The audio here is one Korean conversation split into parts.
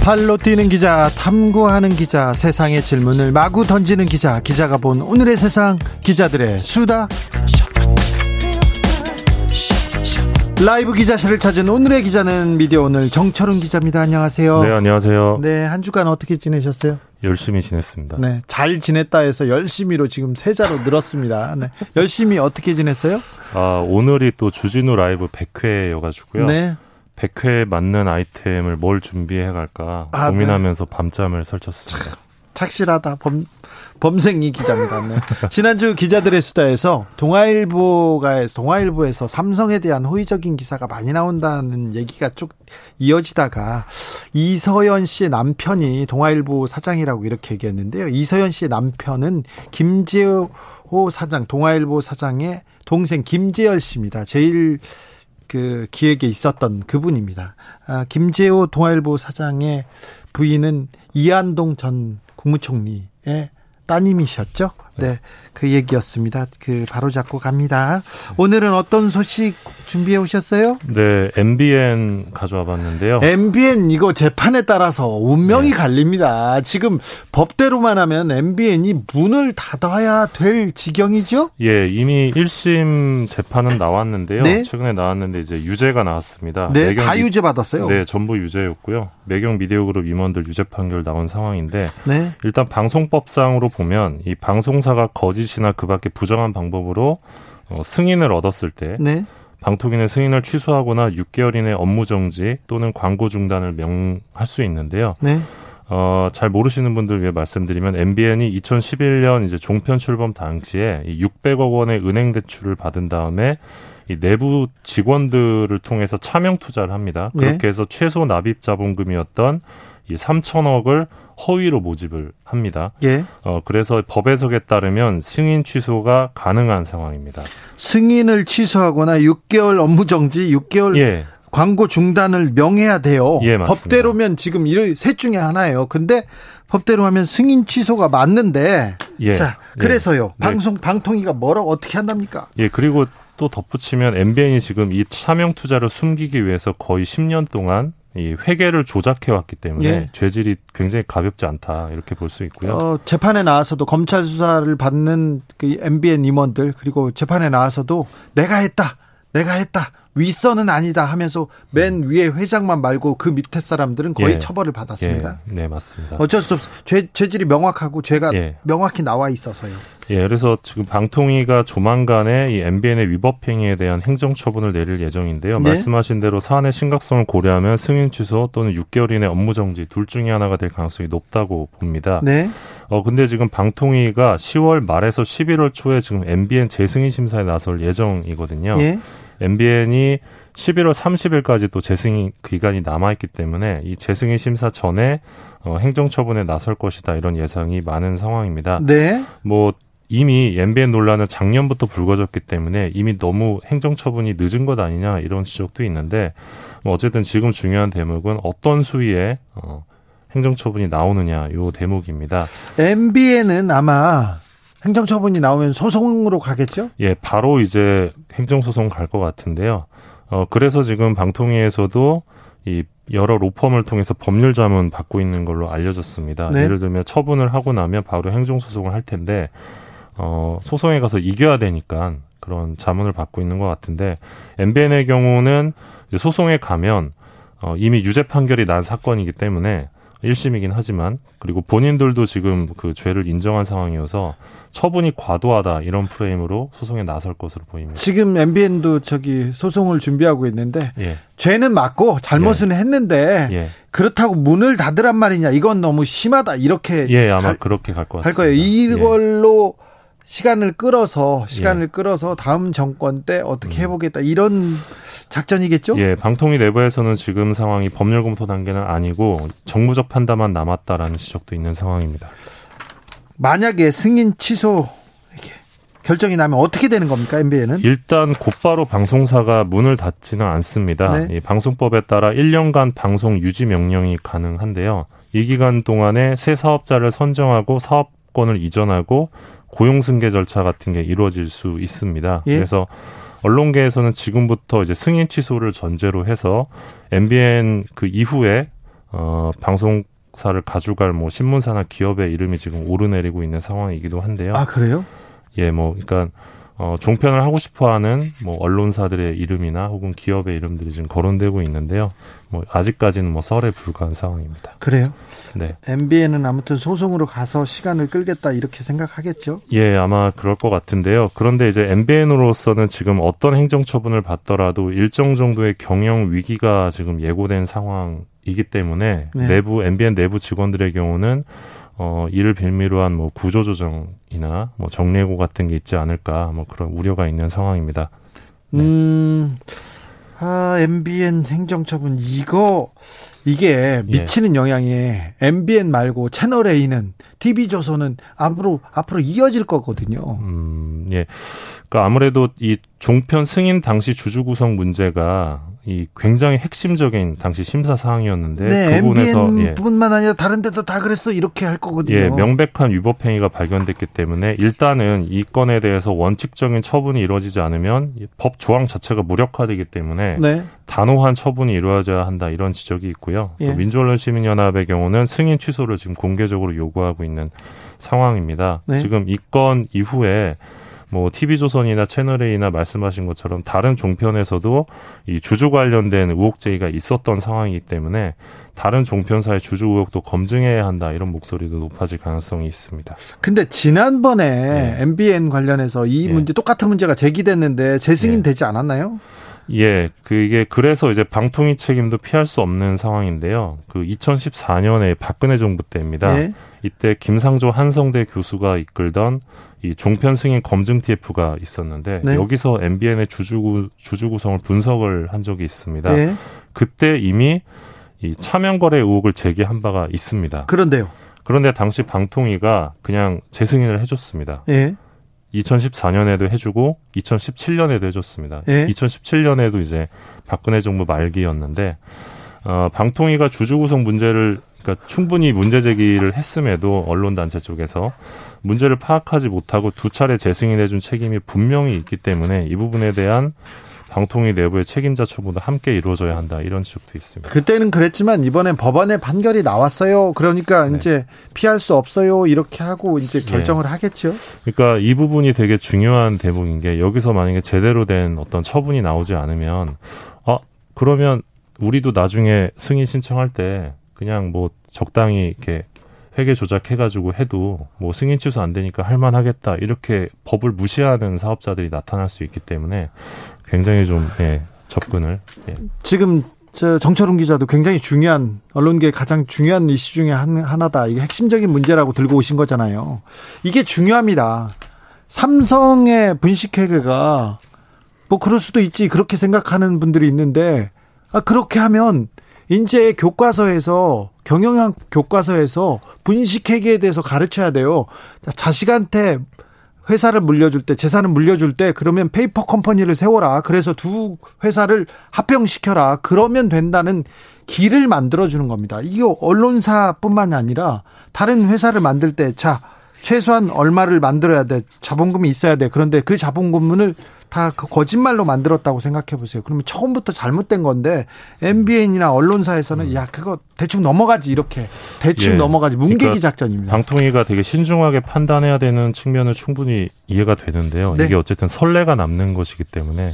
발로 뛰는 기자, 탐구하는 기자, 세상의 질문을 마구 던지는 기자, 기자가 본 오늘의 세상, 기자들의 수다. 라이브 기자실을 찾은 오늘의 기자는 미디어 오늘 정철훈 기자입니다. 안녕하세요. 네, 안녕하세요. 네, 한 주간 어떻게 지내셨어요? 열심히 지냈습니다. 네, 잘 지냈다 해서 열심히로 지금 세 자로 늘었습니다. 네, 열심히 어떻게 지냈어요? 아, 오늘이 또 주진우 라이브 100회여가지고요. 네. 100회에 맞는 아이템을 뭘 준비해 갈까 고민하면서 네. 밤잠을 설쳤습니다. 착실하다. 범생이 기자입니다. 네. 지난주 기자들의 수다에서 동아일보에서 삼성에 대한 호의적인 기사가 많이 나온다는 얘기가 쭉 이어지다가 이서연 씨의 남편이 동아일보 사장이라고 이렇게 얘기했는데요. 이서연 씨의 남편은 김재호 사장, 동아일보 사장의 동생 김재열 씨입니다. 제일 그 기획에 있었던 그분입니다. 아, 김재호 동아일보 사장의 부인은 이한동 전 국무총리의 따님이셨죠? 네, 그 얘기였습니다. 그 바로 잡고 갑니다. 오늘은 어떤 소식 준비해 오셨어요? 네, MBN 가져와 봤는데요. MBN 이거 재판에 따라서 운명이 네. 갈립니다. 지금 법대로만 하면 MBN이 문을 닫아야 될 지경이죠? 예, 이미 1심 재판은 나왔는데요. 네? 최근에 나왔는데 이제 유죄가 나왔습니다. 네, 다 유죄 받았어요. 네, 전부 유죄였고요. 매경 미디어그룹 임원들 유죄 판결 나온 상황인데 네. 일단 방송법상으로 보면 이 방송사가 거짓이나 그 밖에 부정한 방법으로 승인을 얻었을 때 네. 방통위는 승인을 취소하거나 6개월 이내 업무 정지 또는 광고 중단을 명할 수 있는데요. 네. 잘 모르시는 분들 위해 말씀드리면 MBN이 2011년 이제 종편 출범 당시에 600억 원의 은행 대출을 받은 다음에 이 내부 직원들을 통해서 차명 투자를 합니다. 네. 그렇게 해서 최소 납입 자본금이었던 이 3천억을 허위로 모집을 합니다. 예. 그래서 법 해석에 따르면 승인 취소가 가능한 상황입니다. 승인을 취소하거나 6개월 업무 정지, 6개월 예. 광고 중단을 명해야 돼요. 예, 맞습니다. 법대로면 지금 셋 중에 하나예요. 근데 법대로 하면 승인 취소가 맞는데 예. 자, 그래서요. 예. 방통위가 뭐라고 어떻게 한답니까? 예, 그리고 또 덧붙이면 MBN이 지금 이 차명 투자를 숨기기 위해서 거의 10년 동안 이 회계를 조작해왔기 때문에 예. 죄질이 굉장히 가볍지 않다 이렇게 볼 수 있고요. 재판에 나와서도 검찰 수사를 받는 그 MBN 임원들 그리고 재판에 나와서도 내가 했다 윗선은 아니다 하면서 맨 위에 회장만 말고 그 밑에 사람들은 거의 예. 처벌을 받았습니다. 예. 네, 맞습니다. 어쩔 수 없어. 죄질이 명확하고 죄가 예. 명확히 나와 있어서요. 예, 그래서 지금 방통위가 조만간에 이 MBN의 위법 행위에 대한 행정 처분을 내릴 예정인데요. 네? 말씀하신 대로 사안의 심각성을 고려하면 승인 취소 또는 6개월 이내 업무 정지 둘 중에 하나가 될 가능성이 높다고 봅니다. 네. 근데 지금 방통위가 10월 말에서 11월 초에 지금 MBN 재승인 심사에 나설 예정이거든요. 예. MBN이 11월 30일까지 또 재승인 기간이 남아있기 때문에 이 재승인 심사 전에 행정처분에 나설 것이다 이런 예상이 많은 상황입니다. 네. 뭐 이미 MBN 논란은 작년부터 불거졌기 때문에 이미 너무 행정처분이 늦은 것 아니냐 이런 지적도 있는데 뭐 어쨌든 지금 중요한 대목은 어떤 수위에 행정처분이 나오느냐 이 대목입니다. MBN은 아마 행정처분이 나오면 소송으로 가겠죠? 예, 바로 이제 행정소송 갈 것 같은데요. 그래서 지금 방통위에서도 이 여러 로펌을 통해서 법률 자문 받고 있는 걸로 알려졌습니다. 네. 예를 들면 처분을 하고 나면 바로 행정소송을 할 텐데 소송에 가서 이겨야 되니까 그런 자문을 받고 있는 것 같은데 MBN의 경우는 이제 소송에 가면 이미 유죄 판결이 난 사건이기 때문에 1심이긴 하지만 그리고 본인들도 지금 그 죄를 인정한 상황이어서 처분이 과도하다 이런 프레임으로 소송에 나설 것으로 보입니다. 지금 MBN도 소송을 준비하고 있는데 예. 죄는 맞고 잘못은 예. 했는데 예. 그렇다고 문을 닫으란 말이냐 이건 너무 심하다 이렇게 예 아마 그렇게 갈 것 같습니다. 할 거예요. 이걸로 예. 시간을 끌어서 다음 정권 때 어떻게 해보겠다 이런 작전이겠죠? 예, 방통위 내부에서는 지금 상황이 법률 검토 단계는 아니고 정무적 판단만 남았다라는 지적도 있는 상황입니다. 만약에 승인 취소 결정이 나면 어떻게 되는 겁니까, MBN은? 일단 곧바로 방송사가 문을 닫지는 않습니다. 네. 이 방송법에 따라 1년간 방송 유지 명령이 가능한데요. 이 기간 동안에 새 사업자를 선정하고 사업권을 이전하고 고용승계 절차 같은 게 이루어질 수 있습니다. 예? 그래서 언론계에서는 지금부터 이제 승인 취소를 전제로 해서 MBN 그 이후에 방송사를 가져갈 뭐 신문사나 기업의 이름이 지금 오르내리고 있는 상황이기도 한데요. 아, 그래요? 예, 뭐 그러니까 종편을 하고 싶어하는 뭐 언론사들의 이름이나 혹은 기업의 이름들이 지금 거론되고 있는데요. 뭐 아직까지는 뭐 썰에 불과한 상황입니다. 그래요? 네. MBN은 아무튼 소송으로 가서 시간을 끌겠다 이렇게 생각하겠죠? 예, 아마 그럴 것 같은데요. 그런데 이제 MBN으로서는 지금 어떤 행정처분을 받더라도 일정 정도의 경영 위기가 지금 예고된 상황이기 때문에 네. MBN 내부 직원들의 경우는 이를 빌미로 한 뭐 구조조정이나 뭐 정례고 같은 게 있지 않을까 뭐 그런 우려가 있는 상황입니다. 네. MBN 행정처분 이게 미치는 영향이 MBN 말고 채널 A는 TV조선은 앞으로 이어질 거거든요. 예. 그러니까 아무래도 이 종편 승인 당시 주주 구성 문제가 이 굉장히 핵심적인 당시 심사 사항이었는데 네, 그 MBN뿐만 아니라 다른 데도 다 그랬어 이렇게 할 거거든요. 예, 명백한 위법 행위가 발견됐기 때문에 일단은 이 건에 대해서 원칙적인 처분이 이루어지지 않으면 법 조항 자체가 무력화되기 때문에 네. 단호한 처분이 이루어져야 한다 이런 지적이 있고요. 예. 민주언론시민연합의 경우는 승인 취소를 지금 공개적으로 요구하고 있는 상황입니다. 네. 지금 이 건 이후에 뭐 TV조선이나 채널A나 말씀하신 것처럼 다른 종편에서도 이 주주 관련된 의혹 제기가 있었던 상황이기 때문에 다른 종편사의 주주 의혹도 검증해야 한다 이런 목소리도 높아질 가능성이 있습니다. 근데 지난번에 MBN 관련해서 이 문제 똑같은 문제가 제기됐는데 재승인 되지 않았나요? 예, 그게 그래서 이제 방통위 책임도 피할 수 없는 상황인데요. 그 2014년에 박근혜 정부 때입니다. 예. 이때 김상조 한성대 교수가 이끌던 이 종편 승인 검증 TF가 있었는데 네. 여기서 MBN의 주주 구성을 분석을 한 적이 있습니다. 네. 그때 이미 이 차명거래 의혹을 제기한 바가 있습니다. 그런데 당시 방통위가 그냥 재승인을 해줬습니다. 네. 2014년에도 해주고 2017년에도 해줬습니다. 네. 2017년에도 이제 박근혜 정부 말기였는데 방통위가 주주 구성 문제를 그러니까 충분히 문제 제기를 했음에도 언론단체 쪽에서 문제를 파악하지 못하고 두 차례 재승인해준 책임이 분명히 있기 때문에 이 부분에 대한 방통위 내부의 책임자 처분도 함께 이루어져야 한다 이런 지적도 있습니다. 그때는 그랬지만 이번엔 법원의 판결이 나왔어요. 그러니까 이제 피할 수 없어요 이렇게 하고 이제 결정을 하겠죠. 그러니까 이 부분이 되게 중요한 대목인 게 여기서 만약에 제대로 된 어떤 처분이 나오지 않으면 그러면 우리도 나중에 승인 신청할 때 그냥 뭐 적당히 이렇게 회계 조작해가지고 해도 뭐 승인 취소 안 되니까 할만하겠다 이렇게 법을 무시하는 사업자들이 나타날 수 있기 때문에 굉장히 좀 접근을 지금 정철훈 기자도 굉장히 중요한 언론계의 가장 중요한 이슈 중에 하나다 이게 핵심적인 문제라고 들고 오신 거잖아요. 이게 중요합니다. 삼성의 분식회계가 뭐 그럴 수도 있지 그렇게 생각하는 분들이 있는데 그렇게 하면 이제 교과서에서 경영학 교과서에서 분식회계에 대해서 가르쳐야 돼요. 자식한테 회사를 물려줄 때 재산을 물려줄 때 그러면 페이퍼 컴퍼니를 세워라. 그래서 두 회사를 합병시켜라. 그러면 된다는 길을 만들어주는 겁니다. 이거 언론사뿐만 아니라 다른 회사를 만들 때 최소한 얼마를 만들어야 돼. 자본금이 있어야 돼. 그런데 그 자본금을 다 거짓말로 만들었다고 생각해 보세요. 그러면 처음부터 잘못된 건데 MBN이나 언론사에서는 그거 대충 넘어가지 이렇게 넘어가지 뭉개기 그러니까 작전입니다. 방통위가 되게 신중하게 판단해야 되는 측면은 충분히 이해가 되는데요. 네. 이게 어쨌든 선례가 남는 것이기 때문에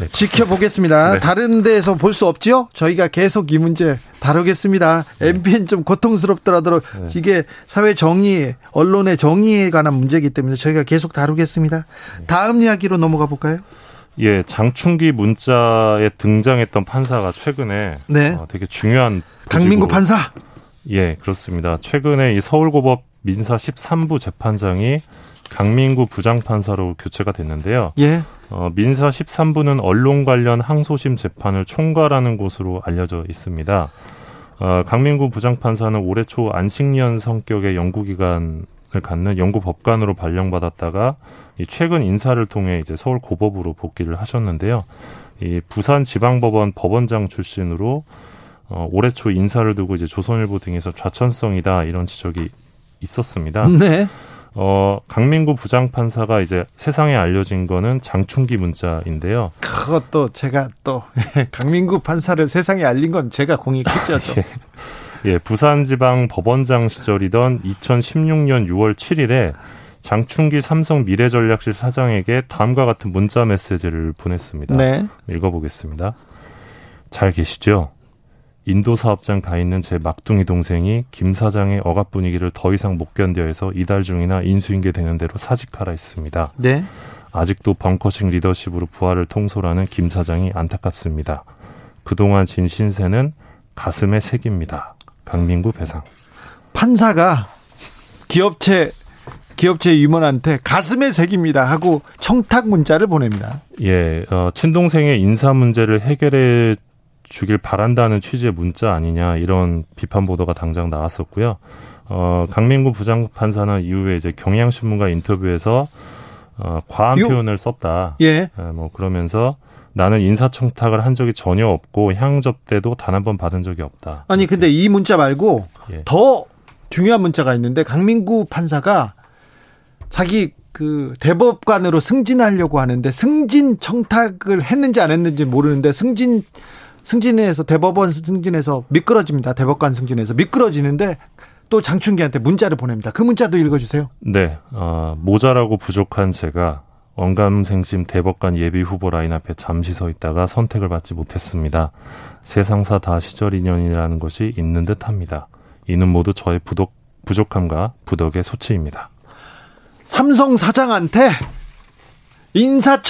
네, 지켜보겠습니다. 네. 다른 데에서 볼 수 없죠? 저희가 계속 이 문제 다루겠습니다. 네. MBN 좀 고통스럽더라도 이게 사회 정의, 언론의 정의에 관한 문제이기 때문에 저희가 계속 다루겠습니다. 네. 다음 이야기로 넘어가 볼까요? 예, 장충기 문자에 등장했던 판사가 최근에 되게 중요한 강민구 판사? 예, 그렇습니다. 최근에 이 서울고법 민사 13부 재판장이 강민구 부장판사로 교체가 됐는데요. 예. 민사 13부는 언론 관련 항소심 재판을 총괄하는 곳으로 알려져 있습니다. 강민구 부장판사는 올해 초 안식년 성격의 연구기간 갖는 연구 법관으로 발령받았다가 이 최근 인사를 통해 이제 서울고법으로 복귀를 하셨는데요. 이 부산지방법원 법원장 출신으로 올해 초 인사를 두고 이제 조선일보 등에서 좌천성이다 이런 지적이 있었습니다. 네. 강민구 부장판사가 이제 세상에 알려진 거는 장충기 문자인데요. 그것도 제가 또 강민구 판사를 세상에 알린 건 제가 공익했죠. 예, 부산지방 법원장 시절이던 2016년 6월 7일에 장충기 삼성 미래전략실 사장에게 다음과 같은 문자 메시지를 보냈습니다. 네. 읽어보겠습니다. 잘 계시죠? 인도 사업장 가 있는 제 막둥이 동생이 김 사장의 억압 분위기를 더 이상 못 견뎌해서 이달 중이나 인수인계 되는 대로 사직하라 했습니다. 네. 아직도 벙커식 리더십으로 부하를 통솔하는 김 사장이 안타깝습니다. 그동안 진 신세는 가슴에 새깁니다. 강민구 배상. 판사가 기업체 임원한테 가슴에 새깁니다 하고 청탁 문자를 보냅니다. 예, 친동생의 인사 문제를 해결해 주길 바란다는 취지의 문자 아니냐 이런 비판 보도가 당장 나왔었고요. 강민구 부장판사는 이후에 이제 경향신문과 인터뷰에서 과한 표현을 썼다. 예. 그러면서 나는 인사청탁을 한 적이 전혀 없고 향접 때도 단 한 번 받은 적이 없다. 아니 근데 이 문자 말고 예. 더 중요한 문자가 있는데 강민구 판사가 자기 그 대법관으로 승진하려고 하는데 승진 청탁을 했는지 안 했는지 모르는데 승진해서 대법원 승진해서 미끄러집니다. 대법관 승진해서 미끄러지는데 또 장충기한테 문자를 보냅니다. 그 문자도 읽어주세요. 네. 모자라고 부족한 제가 언감생심 대법관 예비 후보 라인 앞에 잠시 서 있다가 선택을 받지 못했습니다. 세상사 다 시절 인연이라는 것이 있는 듯합니다. 이는 모두 저의 부족함과 부덕의 소치입니다. 삼성 사장한테 인사가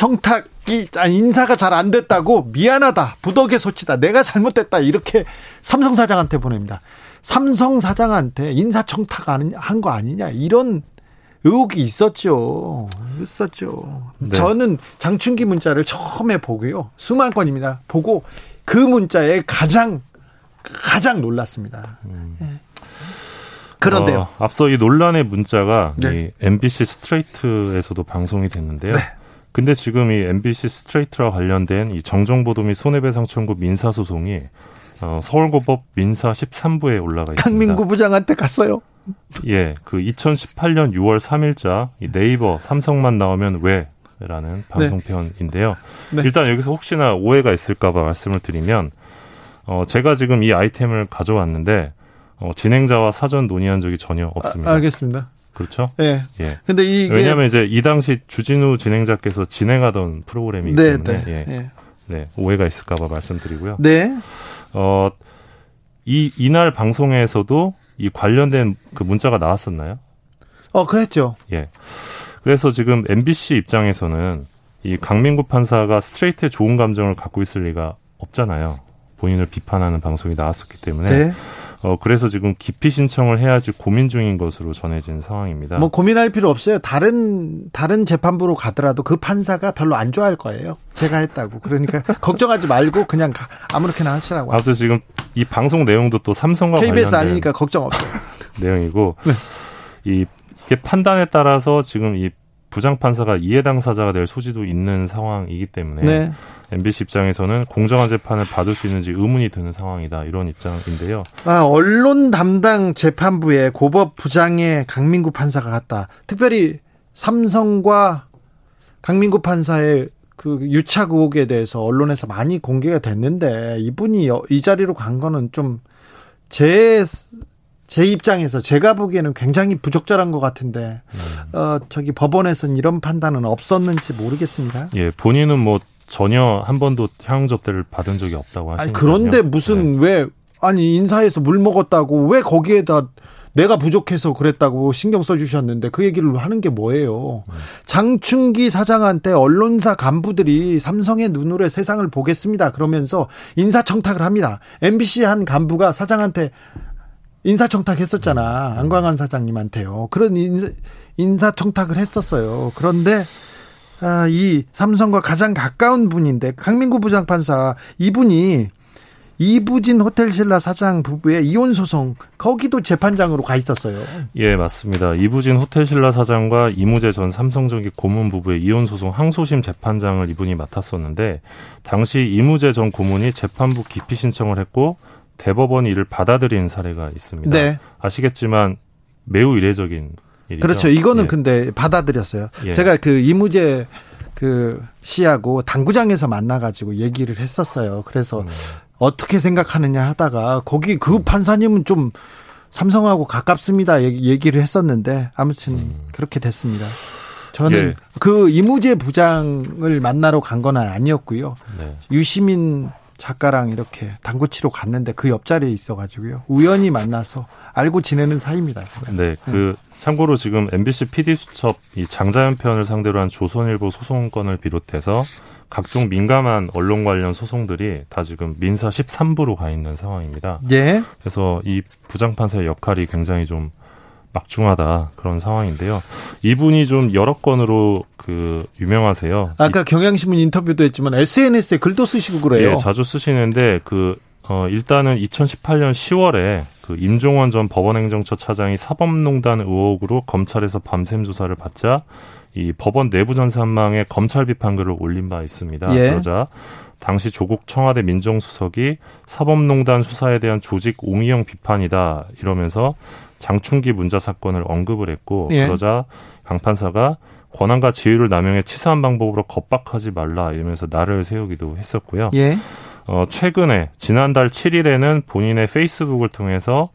잘 안 됐다고 미안하다, 부덕의 소치다, 내가 잘못됐다 이렇게 삼성 사장한테 보냅니다. 삼성 사장한테 인사청탁 한 거 아니냐 이런 의혹이 있었죠. 네. 저는 장충기 문자를 처음에 보고요. 수만 건입니다. 보고 그 문자에 가장 놀랐습니다. 예. 그런데요. 앞서 이 논란의 문자가 네. 이 MBC 스트레이트에서도 방송이 됐는데요. 네. 근데 지금 이 MBC 스트레이트와 관련된 이 정정보도 및 손해배상 청구 민사소송이 서울고법 민사 13부에 올라가 있습니다. 강민구 부장한테 갔어요. 예, 그 2018년 6월 3일자 이 네이버 삼성만 나오면 왜? 라는 방송편인데요. 네. 일단 여기서 혹시나 오해가 있을까 봐 말씀을 드리면 제가 지금 이 아이템을 가져왔는데 진행자와 사전 논의한 적이 전혀 없습니다. 알겠습니다. 그렇죠? 네. 예. 근데 이게 왜냐하면 이제 이 당시 주진우 진행자께서 진행하던 프로그램이기 때문에 오해가 있을까봐 말씀드리고요. 네. 이날 방송에서도 이 관련된 그 문자가 나왔었나요? 그랬죠. 예. 그래서 지금 MBC 입장에서는 이 강민구 판사가 스트레이트에 좋은 감정을 갖고 있을 리가 없잖아요. 본인을 비판하는 방송이 나왔었기 때문에. 네. 그래서 지금 기피 신청을 해야지 고민 중인 것으로 전해진 상황입니다. 뭐 고민할 필요 없어요. 다른 재판부로 가더라도 그 판사가 별로 안 좋아할 거예요. 제가 했다고. 그러니까 걱정하지 말고 그냥 아무렇게나 하시라고. 앞서 지금 이 방송 내용도 또 삼성과 KBS 아니니까 걱정 없어요. 내용이고 네. 이게 판단에 따라서 지금 이 부장판사가 이해 당사자가 될 소지도 있는 상황이기 때문에 네. MBC 입장에서는 공정한 재판을 받을 수 있는지 의문이 드는 상황이다. 이런 입장인데요. 언론 담당 재판부에 고법 부장의 강민구 판사가 갔다. 특별히 삼성과 강민구 판사의 그 유착 의혹에 대해서 언론에서 많이 공개가 됐는데 이분이 이 자리로 간 거는 좀 제 입장에서 제가 보기에는 굉장히 부적절한 것 같은데 저기 법원에서는 이런 판단은 없었는지 모르겠습니다. 예, 본인은 뭐 전혀 한 번도 향접대를 받은 적이 없다고 하시는데 그런데 무슨 네. 인사에서 물 먹었다고 왜 거기에다 내가 부족해서 그랬다고 신경 써주셨는데 그 얘기를 하는 게 뭐예요? 장충기 사장한테 언론사 간부들이 삼성의 눈으로 세상을 보겠습니다. 그러면서 인사청탁을 합니다. MBC 한 간부가 사장한테 인사청탁 했었잖아. 안광한 사장님한테요. 그런 인사청탁을 했었어요. 그런데 이 삼성과 가장 가까운 분인데 강민구 부장판사 이분이 이부진 호텔신라 사장 부부의 이혼 소송, 거기도 재판장으로 가 있었어요. 예, 맞습니다. 이부진 호텔신라 사장과 이무제 전 삼성전기 고문 부부의 이혼 소송 항소심 재판장을 이분이 맡았었는데, 당시 이무제 전 고문이 재판부 기피 신청을 했고 대법원이 이를 받아들인 사례가 있습니다. 네. 아시겠지만 매우 이례적인 일이죠. 그렇죠. 이거는 예. 근데 받아들였어요. 예. 제가 그 이무제 그 씨하고 당구장에서 만나가지고 얘기를 했었어요. 그래서 어떻게 생각하느냐 하다가 거기 그 판사님은 좀 삼성하고 가깝습니다 얘기를 했었는데 아무튼 그렇게 됐습니다. 저는 예. 그 이무제 부장을 만나러 간 건 아니었고요. 네. 유시민 작가랑 이렇게 당구 치러 갔는데 그 옆자리에 있어가지고요. 우연히 만나서 알고 지내는 사이입니다. 제가. 네, 그 참고로 지금 MBC PD 수첩 이 장자연 편을 상대로 한 조선일보 소송건을 비롯해서 각종 민감한 언론 관련 소송들이 다 지금 민사 13부로 가 있는 상황입니다. 예. 그래서 이 부장판사의 역할이 굉장히 좀 막중하다 그런 상황인데요. 이분이 좀 여러 건으로 그 유명하세요. 아까 경향신문 인터뷰도 했지만 SNS에 글도 쓰시고 그래요. 예, 자주 쓰시는데 그 일단은 2018년 10월에 그 임종원 전 법원행정처 차장이 사법농단 의혹으로 검찰에서 밤샘 조사를 받자 이 법원 내부 전산망에 검찰 비판 글을 올린 바 있습니다. 예. 그러자 당시 조국 청와대 민정수석이 사법농단 수사에 대한 조직 옹이형 비판이다 이러면서 장충기 문자 사건을 언급을 했고 예. 그러자 강 판사가 권한과 지위를 남용해 치사한 방법으로 겁박하지 말라 이러면서 날을 세우기도 했었고요. 예. 최근에 지난달 7일에는 본인의 페이스북을 통해서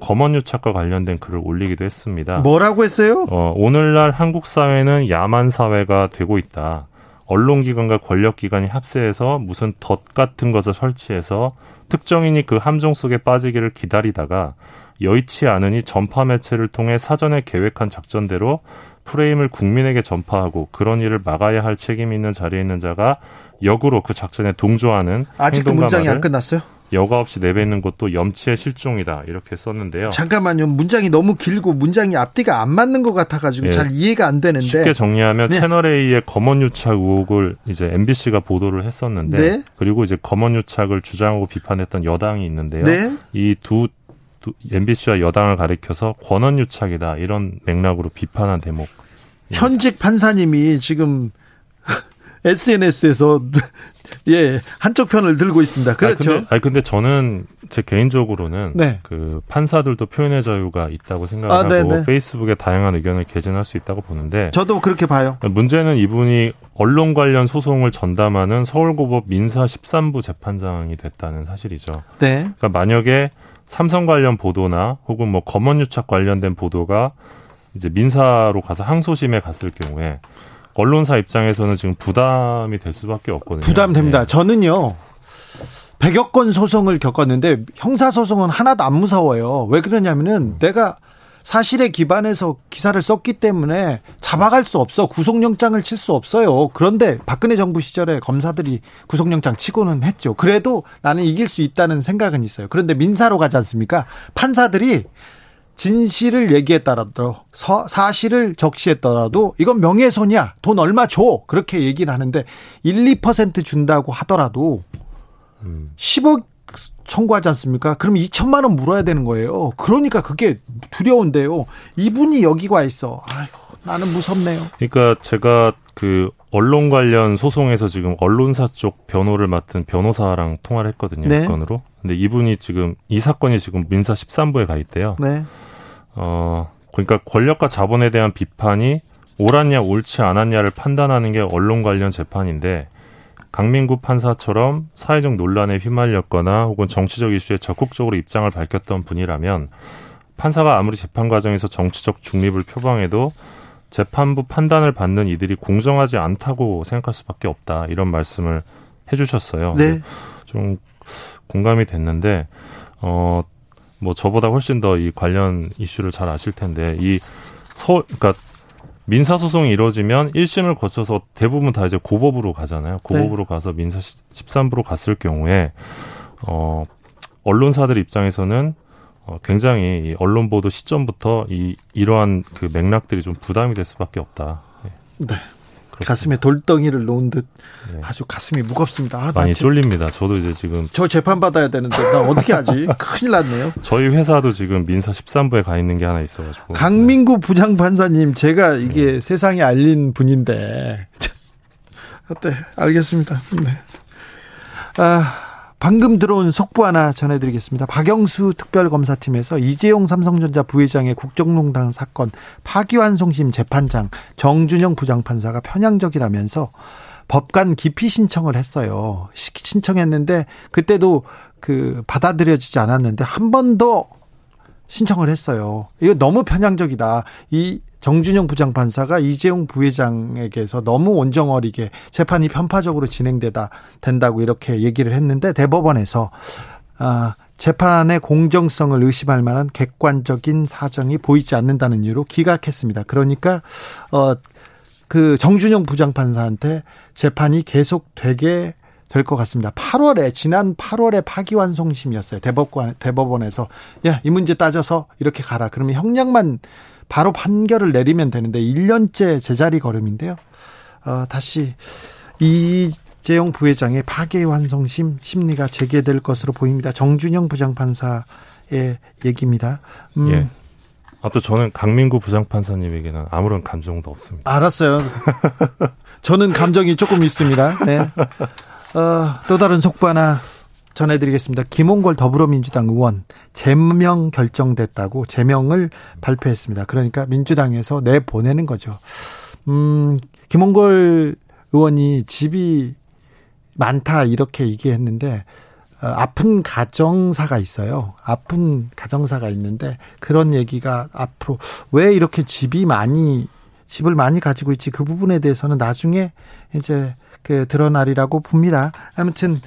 검언유착과 관련된 글을 올리기도 했습니다. 뭐라고 했어요? 오늘날 한국 사회는 야만 사회가 되고 있다. 언론기관과 권력기관이 합세해서 무슨 덫 같은 것을 설치해서 특정인이 그 함정 속에 빠지기를 기다리다가 여의치 않으니 전파 매체를 통해 사전에 계획한 작전대로 프레임을 국민에게 전파하고 그런 일을 막아야 할 책임이 있는 자리에 있는 자가 역으로 그 작전에 동조하는 아직도 문장이 안 끝났어요? 여과 없이 내뱉는 것도 염치의 실종이다 이렇게 썼는데요. 잠깐만요. 문장이 너무 길고 문장이 앞뒤가 안 맞는 것 같아가지고 예. 잘 이해가 안 되는데. 쉽게 정리하면 네. 채널A의 검언유착 의혹을 이제 MBC가 보도를 했었는데 네. 그리고 이제 검언유착을 주장하고 비판했던 여당이 있는데요. 네. 이 두 MBC와 여당을 가리켜서 권언유착이다 이런 맥락으로 비판한 대목. 현직 판사님이 지금 SNS에서 예 한쪽 편을 들고 있습니다. 그렇죠. 근데 저는 제 개인적으로는 네. 그 판사들도 표현의 자유가 있다고 생각하고 페이스북에 다양한 의견을 개진할 수 있다고 보는데 저도 그렇게 봐요. 문제는 이분이 언론 관련 소송을 전담하는 서울고법 민사 13부 재판장이 됐다는 사실이죠. 네. 그러니까 만약에 삼성 관련 보도나 혹은 뭐 검언유착 관련된 보도가 이제 민사로 가서 항소심에 갔을 경우에. 언론사 입장에서는 지금 부담이 될 수밖에 없거든요. 부담됩니다. 네. 저는요. 100여 건 소송을 겪었는데 형사소송은 하나도 안 무서워요. 왜 그러냐면은 내가 사실에 기반해서 기사를 썼기 때문에 잡아갈 수 없어. 구속영장을 칠 수 없어요. 그런데 박근혜 정부 시절에 검사들이 구속영장 치고는 했죠. 그래도 나는 이길 수 있다는 생각은 있어요. 그런데 민사로 가지 않습니까? 판사들이 진실을 얘기했더라도 사실을 적시했더라도 이건 명예훼손이야. 돈 얼마 줘. 그렇게 얘기를 하는데 1, 2% 준다고 하더라도 10억 청구하지 않습니까? 그럼 2천만 원 물어야 되는 거예요. 그러니까 그게 두려운데요. 이분이 여기 와 있어. 아이고, 나는 무섭네요. 그러니까 제가 그 언론 관련 소송에서 지금 언론사 쪽 변호를 맡은 변호사랑 통화를 했거든요. 네. 이 건으로. 근데 이분이 지금 이 사건이 지금 민사 13부에 가 있대요. 네. 그러니까 권력과 자본에 대한 비판이 옳았냐 옳지 않았냐를 판단하는 게 언론 관련 재판인데 강민구 판사처럼 사회적 논란에 휘말렸거나 혹은 정치적 이슈에 적극적으로 입장을 밝혔던 분이라면 판사가 아무리 재판 과정에서 정치적 중립을 표방해도 재판부 판단을 받는 이들이 공정하지 않다고 생각할 수밖에 없다. 이런 말씀을 해주셨어요. 네. 좀 공감이 됐는데 뭐 저보다 훨씬 더 이 관련 이슈를 잘 아실 텐데 그러니까 민사 소송이 이루어지면 1심을 거쳐서 대부분 다 이제 고법으로 가잖아요. 고법으로 네. 가서 민사 13부로 갔을 경우에 언론사들 입장에서는 굉장히 이 언론 보도 시점부터 이러한 그 맥락들이 좀 부담이 될 수밖에 없다. 네. 네. 그렇구나. 가슴에 돌덩이를 놓은 듯 아주 가슴이 무겁습니다. 아, 많이 쫄립니다. 저도 이제 지금. 저 재판받아야 되는데 나 어떻게 하지? 큰일 났네요. 저희 회사도 지금 민사 13부에 가 있는 게 하나 있어가지고. 강민구 부장판사님, 제가 이게 세상에 알린 분인데. 네, 알겠습니다. 네. 아. 방금 들어온 속보 하나 전해드리겠습니다. 박영수 특별검사팀에서 이재용 삼성전자 부회장의 국정농단 사건 파기환송심 재판장 정준영 부장판사가 편향적이라면서 법관 기피 신청을 했어요. 신청했는데 그때도 받아들여지지 않았는데 한 번 더 신청을 했어요. 이거 너무 편향적이다. 이 정준영 부장판사가 이재용 부회장에게서 너무 온정어리게 재판이 편파적으로 진행된다고 이렇게 얘기를 했는데, 대법원에서 재판의 공정성을 의심할 만한 객관적인 사정이 보이지 않는다는 이유로 기각했습니다. 그러니까 정준영 부장판사한테 재판이 계속되게 될 것 같습니다. 8월에, 지난 8월에 파기환송심이었어요. 대법원에서 야, 이 문제 따져서 이렇게 가라. 그러면 형량만 바로 판결을 내리면 되는데 1년째 제자리 걸음인데요. 다시 이재용 부회장의 파기환송심 심리가 재개될 것으로 보입니다. 정준영 부장판사의 얘기입니다. 예. 또 저는 강민구 부장판사님에게는 아무런 감정도 없습니다. 알았어요. 저는 감정이 조금 있습니다. 네. 또 다른 속보 하나 전해드리겠습니다. 김홍걸 더불어민주당 의원 제명 결정됐다고 제명을 발표했습니다. 그러니까 민주당에서 내보내는 거죠. 김홍걸 의원이 집이 많다 이렇게 얘기했는데 아픈 가정사가 있어요. 아픈 가정사가 있는데 그런 얘기가 앞으로 왜 이렇게 집을 많이 가지고 있지, 그 부분에 대해서는 나중에 이제 드러나리라고 봅니다. 아무튼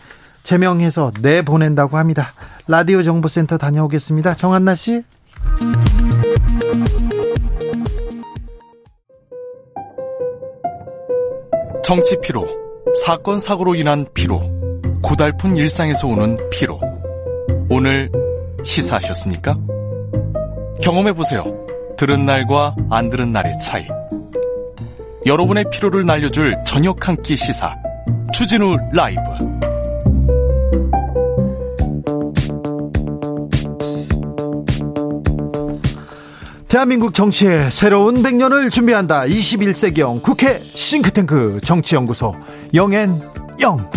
제명해서 내보낸다고 합니다. 라디오 정보센터 다녀오겠습니다. 정한나 씨. 정치 피로, 사건 사고로 인한 피로, 고달픈 일상에서 오는 피로. 오늘 시사하셨습니까? 경험해보세요. 들은 날과 안 들은 날의 차이. 여러분의 피로를 날려줄 저녁 한 끼 시사. 추진우 라이브. 대한민국 정치의 새로운 100년을 준비한다. 21세기형 국회 싱크탱크 정치연구소 영앤영.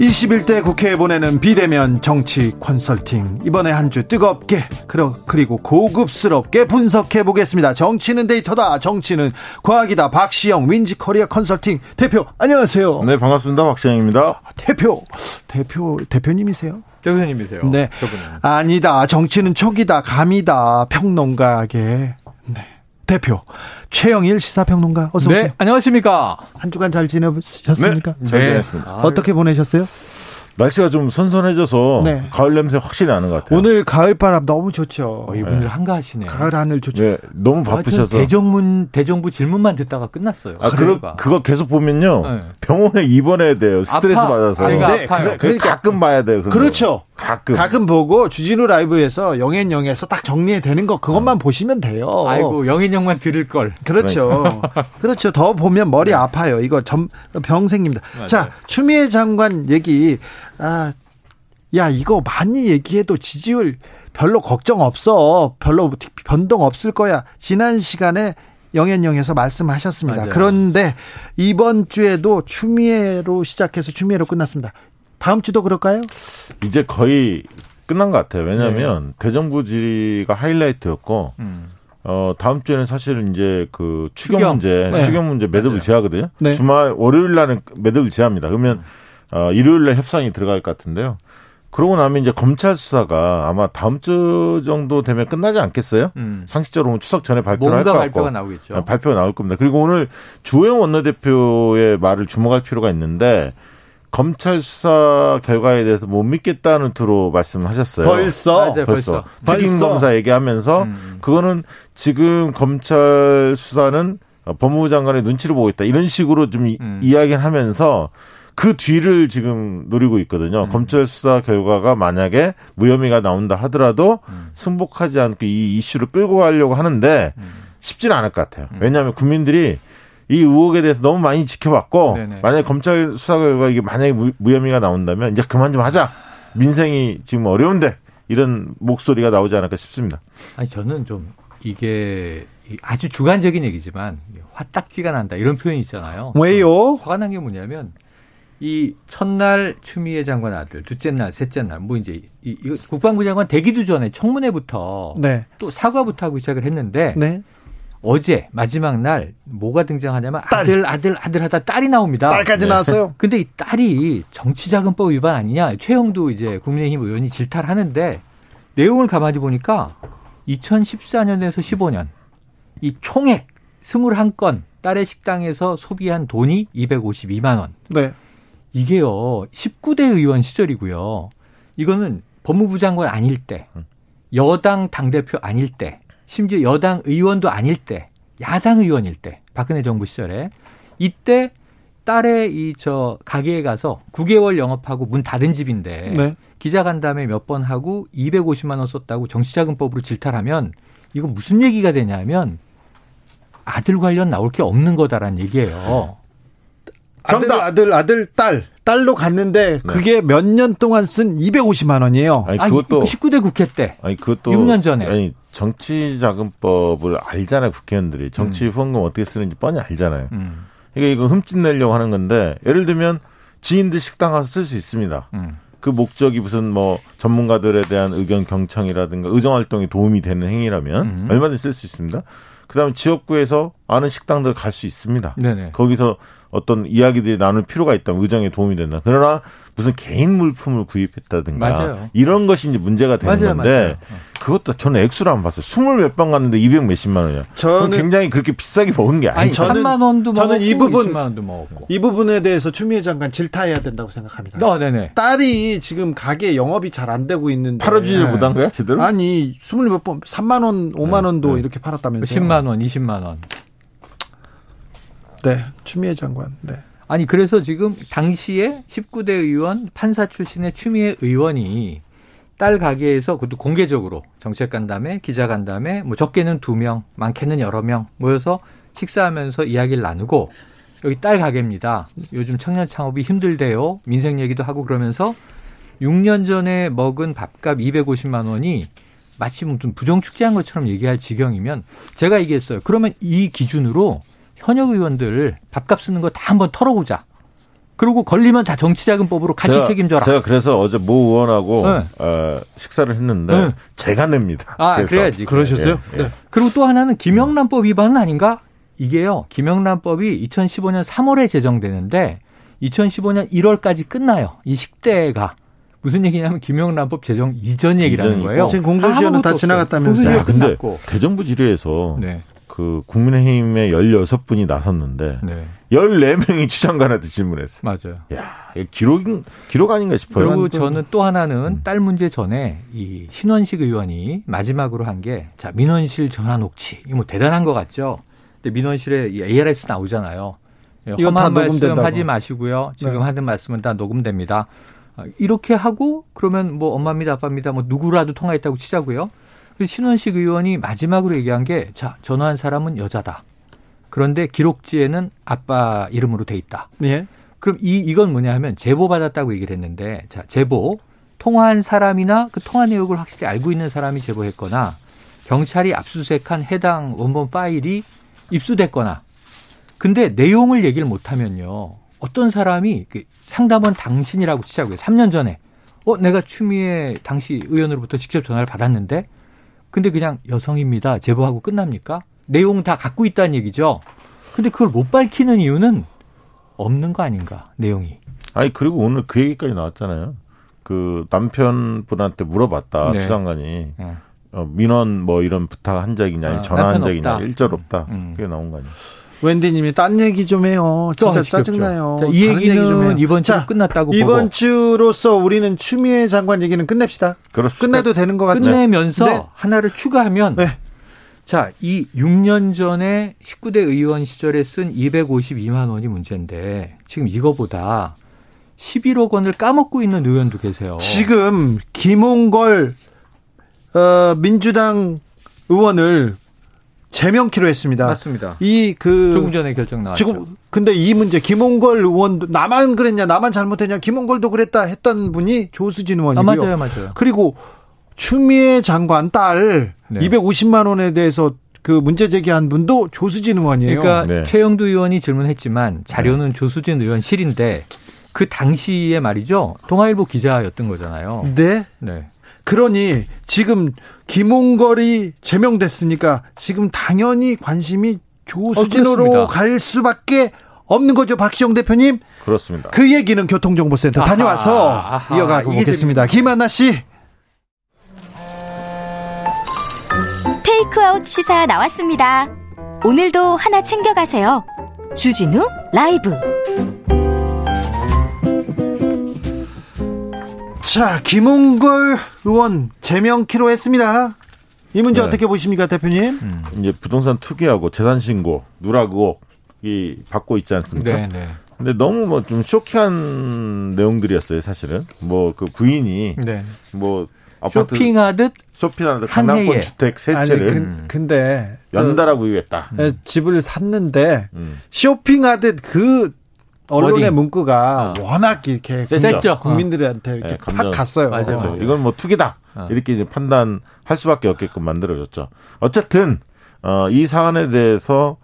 21대 국회에 보내는 비대면 정치 컨설팅. 이번에 한 주 뜨겁게 그리고 고급스럽게 분석해 보겠습니다. 정치는 데이터다, 정치는 과학이다. 박시영 윈지코리아 컨설팅 대표, 안녕하세요. 네, 반갑습니다. 박시영입니다. 대표님이세요? 대표님이세요. 네. 대표님. 아니다, 정치는 촉이다, 감이다. 평론가계. 네. 대표 최영일 시사평론가, 어서 오세요. 네, 안녕하십니까. 한 주간 잘 지내셨습니까? 네, 잘 지냈습니다. 어떻게 보내셨어요? 날씨가 좀 선선해져서 네. 가을 냄새 확실히 나는 것 같아요. 오늘 가을 바람 너무 좋죠. 이분들 네. 한가하시네요. 가을 하늘 좋죠. 네, 너무 바쁘셔서. 대정부 질문만 듣다가 끝났어요. 그거 계속 보면요. 네. 병원에 입원해야 돼요. 스트레스 받아서. 네, 그러니까 가끔 봐야 돼요. 그렇죠. 가끔 보고 주진우 라이브에서 영앤영에서 딱 정리되는 거, 그것만 보시면 돼요. 아이고, 영앤영만 들을 걸. 그렇죠. 그렇죠. 더 보면 머리 아파요. 이거 병 생깁니다. 맞아요. 자, 추미애 장관 얘기. 이거 많이 얘기해도 지지율 별로 걱정 없어. 별로 변동 없을 거야. 지난 시간에 영앤영에서 말씀하셨습니다. 맞아요. 그런데 이번 주에도 추미애로 시작해서 추미애로 끝났습니다. 다음 주도 그럴까요? 이제 거의 끝난 것 같아요. 왜냐하면 대정부 질의가 하이라이트였고 다음 주에는 사실은 이제 추경 문제 매듭을 제하거든요. 네. 주말 월요일 날은 매듭을 제합니다. 그러면 일요일 날 협상이 들어갈 것 같은데요. 그러고 나면 이제 검찰 수사가 아마 다음 주 정도 되면 끝나지 않겠어요? 상식적으로 추석 전에 발표를 할 것 같고. 뭔가 발표가 나오겠죠. 네, 발표가 나올 겁니다. 그리고 오늘 주호영 원내대표의 말을 주목할 필요가 있는데, 검찰 수사 결과에 대해서 못 믿겠다는 투로 말씀하셨어요. 벌써. 특임검사 얘기하면서 그거는 지금 검찰 수사는 법무부 장관의 눈치를 보고 있다, 이런 식으로 좀 이야기를 하면서 그 뒤를 지금 노리고 있거든요. 검찰 수사 결과가 만약에 무혐의가 나온다 하더라도 승복하지 않고 이 이슈를 끌고 가려고 하는데 쉽지는 않을 것 같아요. 왜냐하면 국민들이 이 의혹에 대해서 너무 많이 지켜봤고 네네. 만약에 검찰 수사 결과 이게 만약에 무혐의가 나온다면 이제 그만 좀 하자. 민생이 지금 어려운데 이런 목소리가 나오지 않을까 싶습니다. 아니 저는 좀 이게 아주 주관적인 얘기지만 화딱지가 난다 이런 표현이 있잖아요. 왜요? 화가 난 게 뭐냐면 이 첫날 추미애 장관 아들, 둘째 날, 셋째 날, 뭐 이제 이 국방부 장관 대기도 전에 청문회부터 네. 또 사과부터 하고 시작을 했는데 네. 어제 마지막 날 뭐가 등장하냐면 딸. 아들 하다 딸이 나옵니다. 딸까지 네. 나왔어요. 근데 이 딸이 정치자금법 위반 아니냐. 최영도 이제 국민의힘 의원이 질타를 하는데 내용을 가만히 보니까 2014년에서 15년 이 총액 21건 딸의 식당에서 소비한 돈이 252만 원. 네. 이게요. 19대 의원 시절이고요. 이거는 법무부 장관 아닐 때, 여당 당대표 아닐 때, 심지어 여당 의원도 아닐 때, 야당 의원일 때, 박근혜 정부 시절에 이때 딸의 이 저 가게에 가서 9개월 영업하고 문 닫은 집인데 네. 기자간담회 몇 번 하고 250만 원 썼다고 정치자금법으로 질타하면 이거 무슨 얘기가 되냐면 아들 관련 나올 게 없는 거다라는 얘기예요. 정답. 아들, 딸. 딸로 갔는데 네. 그게 몇 년 동안 쓴 250만 원이에요. 아니, 그것도 19대 국회 때. 아니, 그것도 6년 전에. 아니, 정치자금법을 알잖아요, 국회의원들이. 정치 후원금 어떻게 쓰는지 뻔히 알잖아요. 그러니까 이거 흠집 내려고 하는 건데 예를 들면 지인들 식당 가서 쓸 수 있습니다. 그 목적이 무슨 뭐 전문가들에 대한 의견 경청이라든가 의정 활동에 도움이 되는 행위라면 얼마든지 쓸 수 있습니다. 그다음에 지역구에서 아는 식당들 갈 수 있습니다. 네네. 거기서 어떤 이야기들이 나눌 필요가 있다면 의정에 도움이 된다. 그러나 무슨 개인 물품을 구입했다든가 맞아요. 이런 것이 이제 문제가 되는 맞아요, 건데 맞아요. 그것도 저는 액수를 안 봤어요. 20몇 번 갔는데 200 몇십만 원이야. 저는 굉장히 그렇게 비싸게 먹은 게 아니죠. 아니, 3만 원도 저는 이 부분, 20만 원도 먹었고. 이 부분에 대해서 추미애 장관 질타해야 된다고 생각합니다. 네네. 딸이 지금 가게 영업이 잘 안 되고 있는데. 팔아주질 네. 못한 거야 제대로? 아니 20몇 번 3만 원 5만 원도 네. 이렇게 팔았다면서요. 10만 원 20만 원. 네, 추미애 장관. 네. 아니 그래서 지금 당시에 19대 의원 판사 출신의 추미애 의원이 딸 가게에서 그것도 공개적으로 정책간담회, 기자간담회, 뭐 적게는 2명, 많게는 여러 명 모여서 식사하면서 이야기를 나누고 여기 딸 가게입니다. 요즘 청년 창업이 힘들대요. 민생 얘기도 하고 그러면서 6년 전에 먹은 밥값 250만 원이 마치 무슨 부정축제한 것처럼 얘기할 지경이면 제가 얘기했어요. 그러면 이 기준으로 현역 의원들 밥값 쓰는 거 다 한번 털어보자. 그리고 걸리면 다 정치자금법으로 같이 책임져라. 제가 그래서 어제 모 의원하고 네. 식사를 했는데 제가 냅니다. 아, 그래서. 그래야지. 그러셨어요? 예, 예. 네. 그리고 또 하나는 김영란법 위반은 아닌가? 이게요. 김영란법이 2015년 3월에 제정되는데 2015년 1월까지 끝나요. 이 식대가. 무슨 얘기냐면 김영란법 제정 이전 얘기라는 거예요. 지금 공소시효는 다 지나갔다면서요. 야, 근데 대정부 질의에서. 네. 그 국민의힘의 16분이 나섰는데 네. 14명이 추장관한테 질문했어요. 맞아요. 야, 기록 아닌가 싶어요. 그리고 저는 또 하나는 딸 문제 전에 이 신원식 의원이 마지막으로 한 게 자 민원실 전화 녹취 이거 뭐 대단한 것 같죠. 근데 민원실에 이 ARS 나오잖아요. 험한 말씀 하지 마시고요. 지금 네. 하는 말씀은 다 녹음됩니다. 이렇게 하고 그러면 뭐 엄마입니다, 아빠입니다, 뭐 누구라도 통화했다고 치자고요. 신원식 의원이 마지막으로 얘기한 게 자, 전화한 사람은 여자다. 그런데 기록지에는 아빠 이름으로 돼 있다. 예. 그럼 이건 뭐냐 하면 제보 받았다고 얘기를 했는데 자, 제보 통화한 사람이나 그 통화 내역을 확실히 알고 있는 사람이 제보했거나 경찰이 압수수색한 해당 원본 파일이 입수됐거나 근데 내용을 얘기를 못하면요. 어떤 사람이 그 상담원 당신이라고 치자고요. 3년 전에 내가 추미애 당시 의원으로부터 직접 전화를 받았는데 근데 그냥 여성입니다. 제보하고 끝납니까? 내용 다 갖고 있다는 얘기죠. 근데 그걸 못 밝히는 이유는 없는 거 아닌가, 내용이. 아니, 그리고 오늘 그 얘기까지 나왔잖아요. 그 남편분한테 물어봤다, 네. 수상관이. 네. 민원 뭐 이런 부탁 한 적이냐, 아니, 전화 한 적이냐, 일절 없다. 그게 나온 거 아니에요. 웬디님이 딴 얘기 좀 해요. 진짜 짜증나요. 자, 이 얘기는 이번 주로 끝났다고 이번 보고. 이번 주로서 우리는 추미애 장관 얘기는 끝냅시다. 그렇습니다. 끝내도 되는 것 같아요. 끝내면서 네. 하나를 추가하면 네. 자, 이 6년 전에 19대 의원 시절에 쓴 252만 원이 문제인데 지금 이거보다 11억 원을 까먹고 있는 의원도 계세요. 지금 김홍걸 민주당 의원을 제명키로 했습니다. 맞습니다. 조금 전에 결정 나왔죠. 지금 근데 이 문제 김홍걸 의원도 나만 그랬냐, 나만 잘못했냐, 김홍걸도 그랬다 했던 분이 조수진 의원이고요. 아, 맞아요, 맞아요. 그리고 추미애 장관 딸 250만 원에 대해서 그 문제 제기한 분도 조수진 의원이에요. 그러니까 최영두 의원이 질문했지만 자료는 조수진 의원실인데 그 당시에 말이죠, 동아일보 기자였던 거잖아요. 네. 네. 그러니 지금 김홍걸이 제명됐으니까 지금 당연히 관심이 조수진으로 갈 수밖에 없는 거죠, 박시영 대표님. 그렇습니다. 그 얘기는 교통정보센터 다녀와서 이어가고 오겠습니다. 김하나 씨. 테이크아웃 시사 나왔습니다. 오늘도 하나 챙겨가세요. 주진우 라이브. 자, 김홍걸 의원 제명키로 했습니다. 이 문제 어떻게 보십니까, 대표님? 이제 부동산 투기하고 재산신고 누락이 받고 있지 않습니까? 네, 네. 근데 너무 뭐 좀 쇼킹한 내용들이었어요, 사실은. 뭐 그 부인이 뭐 아파트 쇼핑하듯 강남권 주택 세 채를 근데 연달아 구입했다. 집을 샀는데 쇼핑하듯 그 언론의 워딩. 문구가 워낙 이렇게 세죠. 국민들한테 이렇게 팍 갔어요. 맞아요. 이건 뭐 투기다. 이렇게 이제 판단할 수밖에 없게끔 만들어졌죠. 어쨌든 이 사안에 대해서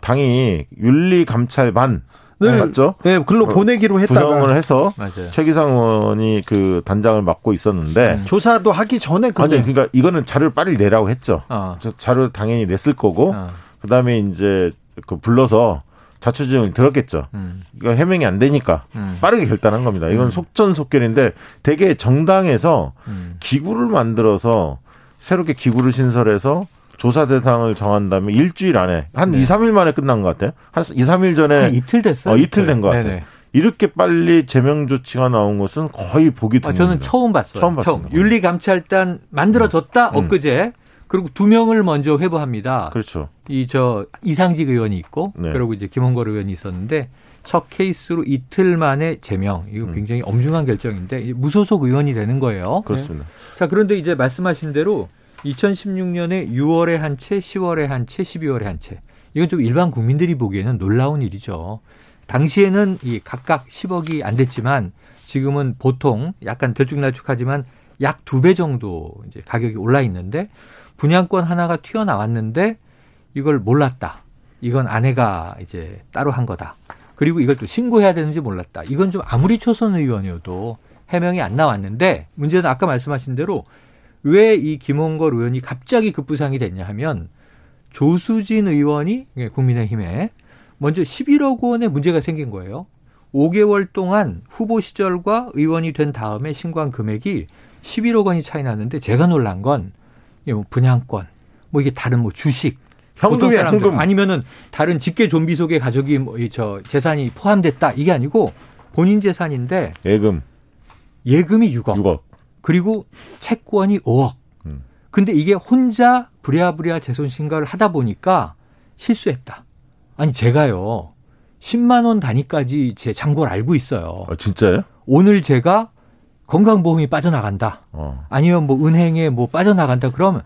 당이 윤리감찰반을 맞죠? 네, 글로 보내기로 했다가 구성을 해서 최기상 의원이 그 단장을 맡고 있었는데 조사도 하기 전에 그러니까 이거는 자료를 빨리 내라고 했죠. 자료 당연히 냈을 거고 그다음에 이제 그 불러서 자초지종이 들었겠죠. 그러니까 해명이 안 되니까 빠르게 결단한 겁니다. 이건 속전속결인데 되게 정당에서 기구를 만들어서 새롭게 기구를 신설해서 조사 대상을 정한 다음에 일주일 안에 한 2, 3일 만에 끝난 것 같아요. 한 2, 3일 전에. 한 이틀 됐어요. 이틀 된 것 같아요. 이렇게 빨리 제명 조치가 나온 것은 거의 보기 드문. 저는 처음 봤어요. 윤리감찰단 만들어졌다 엊그제. 그리고 두 명을 먼저 회부합니다. 그렇죠. 이상직 의원이 있고, 그리고 이제 김홍걸 의원이 있었는데, 첫 케이스로 이틀 만에 제명. 이거 굉장히 엄중한 결정인데, 무소속 의원이 되는 거예요. 그렇습니다. 자, 그런데 이제 말씀하신 대로 2016년에 6월에 한 채, 10월에 한 채, 12월에 한 채. 이건 좀 일반 국민들이 보기에는 놀라운 일이죠. 당시에는 각각 10억이 안 됐지만, 지금은 보통 약간 들쭉날쭉하지만 약 2배 정도 이제 가격이 올라 있는데, 분양권 하나가 튀어나왔는데 이걸 몰랐다. 이건 아내가 이제 따로 한 거다. 그리고 이걸 또 신고해야 되는지 몰랐다. 이건 좀 아무리 초선 의원이어도 해명이 안 나왔는데 문제는 아까 말씀하신 대로 왜 이 김홍걸 의원이 갑자기 급부상이 됐냐 하면 조수진 의원이 국민의힘에 먼저 11억 원의 문제가 생긴 거예요. 5개월 동안 후보 시절과 의원이 된 다음에 신고한 금액이 11억 원이 차이 났는데 제가 놀란 건 분양권, 뭐 이게 다른 뭐 주식, 현금 아니면은 다른 직계 좀비 속의 가족이 뭐 저 재산이 포함됐다 이게 아니고 본인 재산인데 예금이 6억 그리고 채권이 5억. 근데 이게 혼자 부랴부랴 재산신고를 하다 보니까 실수했다. 아니 제가요 10만 원 단위까지 제 잔고를 알고 있어요. 아, 진짜요? 오늘 제가 건강보험이 빠져나간다. 아니면 뭐 은행에 뭐 빠져나간다. 그러면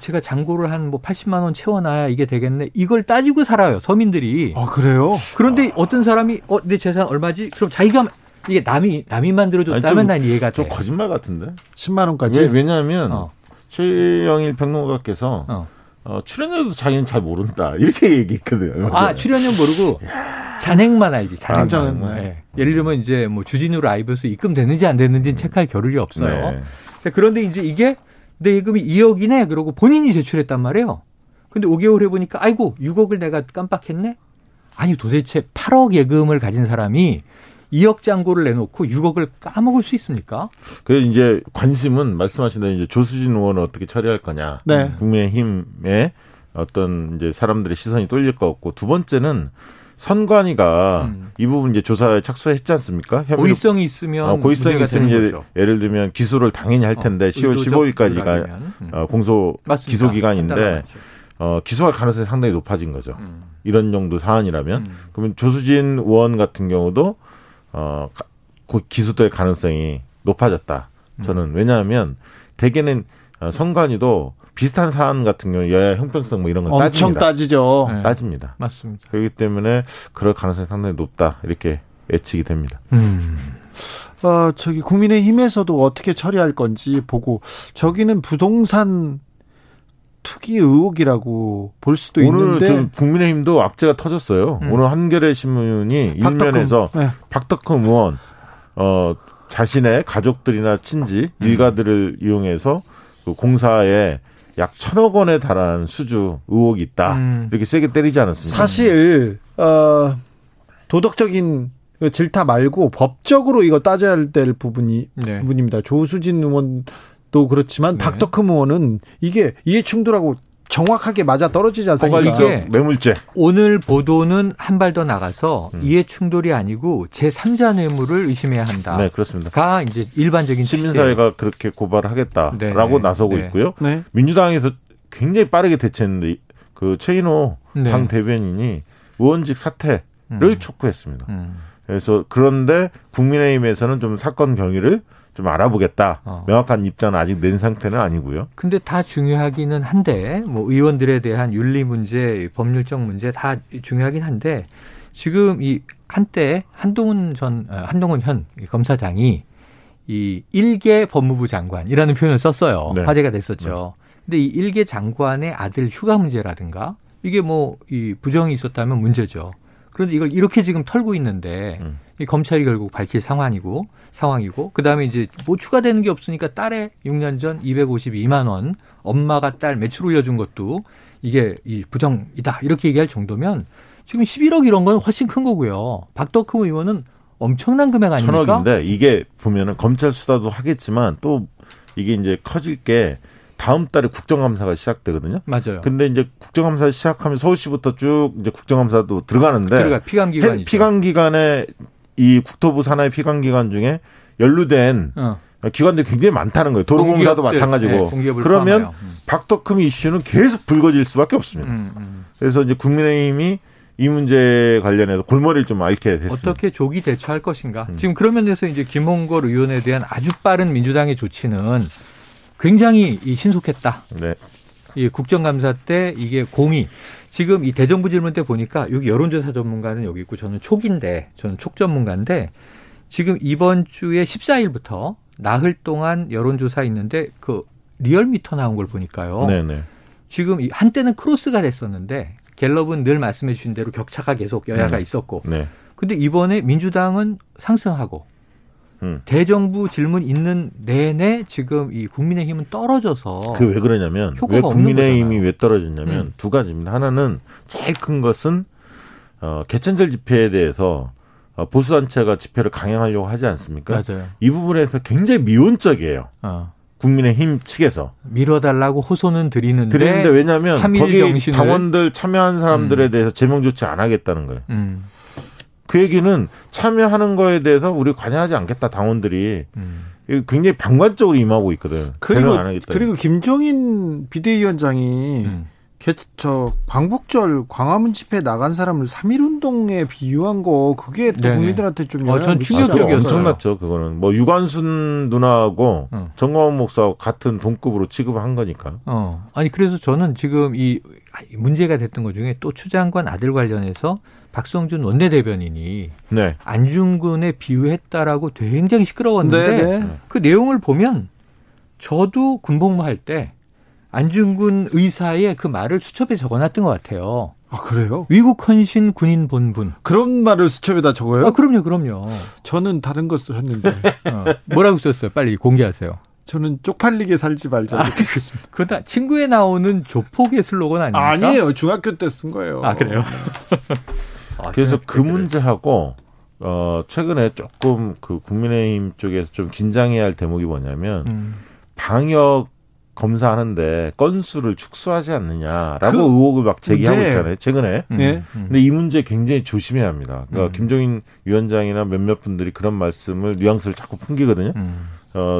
제가 잔고를 한 뭐 80만 원 채워놔야 이게 되겠네. 이걸 따지고 살아요, 서민들이. 아, 그래요? 그런데 어떤 사람이 내 재산 얼마지? 그럼 자기가 이게 남이 만들어줬다면 난 이해가 돼. 좀 거짓말 같은데. 10만 원까지. 왜냐하면 최영일 평론가께서 출연료도 자기는 잘 모른다 이렇게 얘기했거든요. 출연료 모르고. 잔액만 알지, 잔액만. 네. 예를 들면 이제 뭐 주진우 라이브에서 입금되는지 안 되는지는 체크할 겨를이 없어요. 네. 자, 그런데 이제 이게 내 예금이 2억이네 그러고 본인이 제출했단 말이에요. 근데 5개월 해보니까 6억을 내가 깜빡했네. 아니 도대체 8억 예금을 가진 사람이 2억 잔고를 내놓고 6억을 까먹을 수 있습니까? 그래서 이제 관심은 말씀하신 대로 이제 조수진 의원은 어떻게 처리할 거냐. 네. 국민의힘에 어떤 이제 사람들의 시선이 쏠릴 것 같고 두 번째는 선관위가 이 부분 이제 조사에 착수했지 않습니까? 고의성이 있으면 고의성이 있으면 이제 예를 들면 기소를 당연히 할 텐데 10월 15일까지가 공소 기소 기간인데 기소할 가능성이 상당히 높아진 거죠. 이런 정도 사안이라면 그러면 조수진 의원 같은 경우도 기소될 가능성이 높아졌다. 저는 왜냐하면 대개는 선관위도 비슷한 사안 같은 경우 여야 형평성 뭐 이런 거 따집니다. 엄청 따지죠. 네. 따집니다. 맞습니다. 그렇기 때문에 그럴 가능성이 상당히 높다 이렇게 예측이 됩니다. 국민의힘에서도 어떻게 처리할 건지 보고, 저기는 부동산 투기 의혹이라고 볼 수도 있는데 오늘 국민의힘도 악재가 터졌어요. 오늘 한겨레 신문이 일면에서 박덕흠 의원 자신의 가족들이나 친지 일가들을 이용해서 그 공사에 약 1,000억 원에 달한 수주 의혹이 있다. 이렇게 세게 때리지 않았습니까? 사실 도덕적인 질타 말고 법적으로 이거 따져야 될 부분입니다. 조수진 의원도 그렇지만 박덕흠 의원은 이게 이해충돌하고 정확하게 맞아 떨어지지 않습니까? 이게 뇌물죄. 오늘 보도는 한 발 더 나가서 이해충돌이 아니고 제3자 뇌물을 의심해야 한다. 네, 그렇습니다. 가 이제 일반적인 시민사회가 취재. 그렇게 고발하겠다라고 나서고 있고요. 민주당에서 굉장히 빠르게 대처했는데 그 최인호 당 대변인이 의원직 사퇴를 촉구했습니다. 그래서 그런데 국민의힘에서는 좀 사건 경위를 좀 알아보겠다. 명확한 입장은 아직 낸 상태는 아니고요. 근데 다 중요하기는 한데, 뭐 의원들에 대한 윤리 문제, 법률적 문제 다 중요하긴 한데, 지금 이 한때 한동훈 현 검사장이 이 일개 법무부 장관이라는 표현을 썼어요. 네. 화제가 됐었죠. 네. 근데 이 일개 장관의 아들 휴가 문제라든가 이게 뭐 이 부정이 있었다면 문제죠. 그런데 이걸 이렇게 지금 털고 있는데 이 검찰이 결국 밝힐 상황이고 그다음에 이제 뭐 추가되는 게 없으니까 딸에 6년 전 252만 원 엄마가 딸 매출 올려준 것도 이게 이 부정이다 이렇게 얘기할 정도면 지금 11억 이런 건 훨씬 큰 거고요. 박덕흠 의원은 엄청난 금액 아닙니까? 1,000억인데 이게 보면은 검찰 수사도 하겠지만 또 이게 이제 커질 게 다음 달에 국정감사가 시작되거든요. 맞아요. 근데 이제 국정감사 시작하면 서울시부터 쭉 이제 국정감사도 들어가는데 피감기관이죠. 피감기관에 이 국토부 산하의 피감기관 중에 연루된 기관들이 굉장히 많다는 거예요. 도로공사도 마찬가지고. 네, 그러면 박덕흠 이슈는 계속 불거질 수밖에 없습니다. 그래서 이제 국민의힘이 이 문제 관련해서 골머리를 좀 앓게 됐습니다. 어떻게 조기 대처할 것인가. 지금 그런 면에서 이제 김홍걸 의원에 대한 아주 빠른 민주당의 조치는 굉장히 신속했다. 네. 이 국정감사 때 이게 공이 지금 이 대정부 질문 때 보니까 여기 여론조사 전문가는 여기 있고 저는 촉전문가인데 지금 이번 주에 14일부터 나흘 동안 여론조사 있는데 그 리얼미터 나온 걸 보니까요. 네네. 지금 한때는 크로스가 됐었는데 갤럽은 늘 말씀해 주신 대로 격차가 계속 여야가 있었고. 네. 근데 이번에 민주당은 상승하고. 대정부 질문 있는 내내 지금 이 국민의힘은 떨어져서 그게 왜 그러냐면 왜 국민의힘이 왜 떨어졌냐면 두 가지입니다. 하나는 제일 큰 것은 개천절 집회에 대해서 보수단체가 집회를 강행하려고 하지 않습니까? 맞아요. 이 부분에서 굉장히 미온적이에요. 국민의힘 측에서. 밀어달라고 호소는 드리는데 왜냐하면 거기 정신을. 당원들 참여한 사람들에 대해서 제명조치 안 하겠다는 거예요. 그 얘기는 참여하는 거에 대해서 우리 관여하지 않겠다 당원들이 굉장히 방관적으로 임하고 있거든. 그리고 김종인 비대위원장이 광복절 광화문 집회에 나간 사람을 3.1운동에 비유한 거 그게 국민들한테 좀 전 충격적이었어요. 엄청났죠. 그거는 뭐 유관순 누나하고 정광훈 목사하고 같은 동급으로 취급한 거니까. 아니 그래서 저는 지금 이 문제가 됐던 것 중에 또 추 장관 아들 관련해서 박성준 원내대변인이 안중근에 비유했다라고 굉장히 시끄러웠는데 그 내용을 보면 저도 군복무할 때 안중근 의사의 그 말을 수첩에 적어놨던 것 같아요. 아 그래요? 위국 헌신 군인 본분. 그런 말을 수첩에다 적어요? 아 그럼요. 저는 다른 거 썼는데 뭐라고 썼어요? 빨리 공개하세요. 저는 쪽팔리게 살지 말자. 그러다 친구에 나오는 조폭의 슬로건 아닙니까? 아니에요. 중학교 때 쓴 거예요. 아 그래요? 그래서 그 문제하고 최근에 조금 그 국민의힘 쪽에서 좀 긴장해야 할 대목이 뭐냐면 방역 검사하는데 건수를 축소하지 않느냐라고 의혹을 막 제기하고 있잖아요. 최근에. 근데 이 문제 굉장히 조심해야 합니다. 그러니까 김종인 위원장이나 몇몇 분들이 그런 말씀을 뉘앙스를 자꾸 풍기거든요.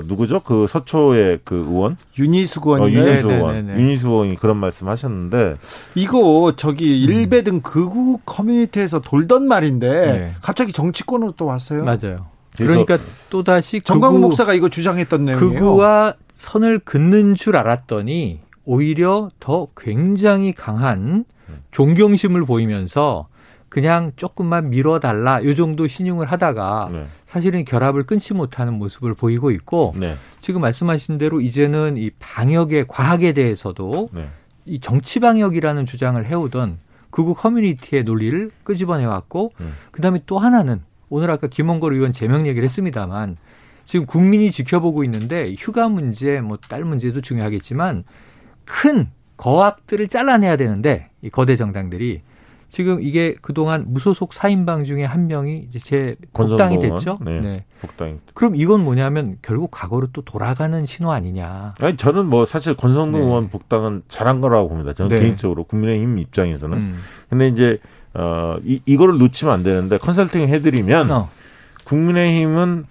누구죠? 그 서초의 그 의원? 윤희숙 의원이요. 윤희숙 의원이 그런 말씀 하셨는데. 이거 일베 등 극우 커뮤니티에서 돌던 말인데 갑자기 정치권으로 또 왔어요. 맞아요. 그러니까 또다시 정광훈 목사가 이거 주장했던 내용이에요. 극우와 선을 긋는 줄 알았더니 오히려 더 굉장히 강한 존경심을 보이면서 그냥 조금만 밀어달라 이 정도 신용을 하다가 네. 사실은 결합을 끊지 못하는 모습을 보이고 있고 네. 지금 말씀하신 대로 이제는 이 방역의 과학에 대해서도 네. 이 정치 방역이라는 주장을 해오던 극우 커뮤니티의 논리를 끄집어내왔고 그다음에 또 하나는 오늘 아까 김홍걸 의원 제명 얘기를 했습니다만 지금 국민이 지켜보고 있는데 휴가 문제 뭐 딸 문제도 중요하겠지만 큰 거악들을 잘라내야 되는데 이 거대 정당들이 지금 이게 그동안 무소속 4인방 중에 한 명이 이제 복당이 됐죠. 네. 네. 복당. 그럼 이건 뭐냐면 결국 과거로 또 돌아가는 신호 아니냐. 아니, 저는 뭐 사실 권성동 네. 의원 복당은 잘한 거라고 봅니다. 저는 네. 개인적으로 국민의힘 입장에서는. 근데 이제 이거를 놓치면 안 되는데 컨설팅 해드리면 국민의힘은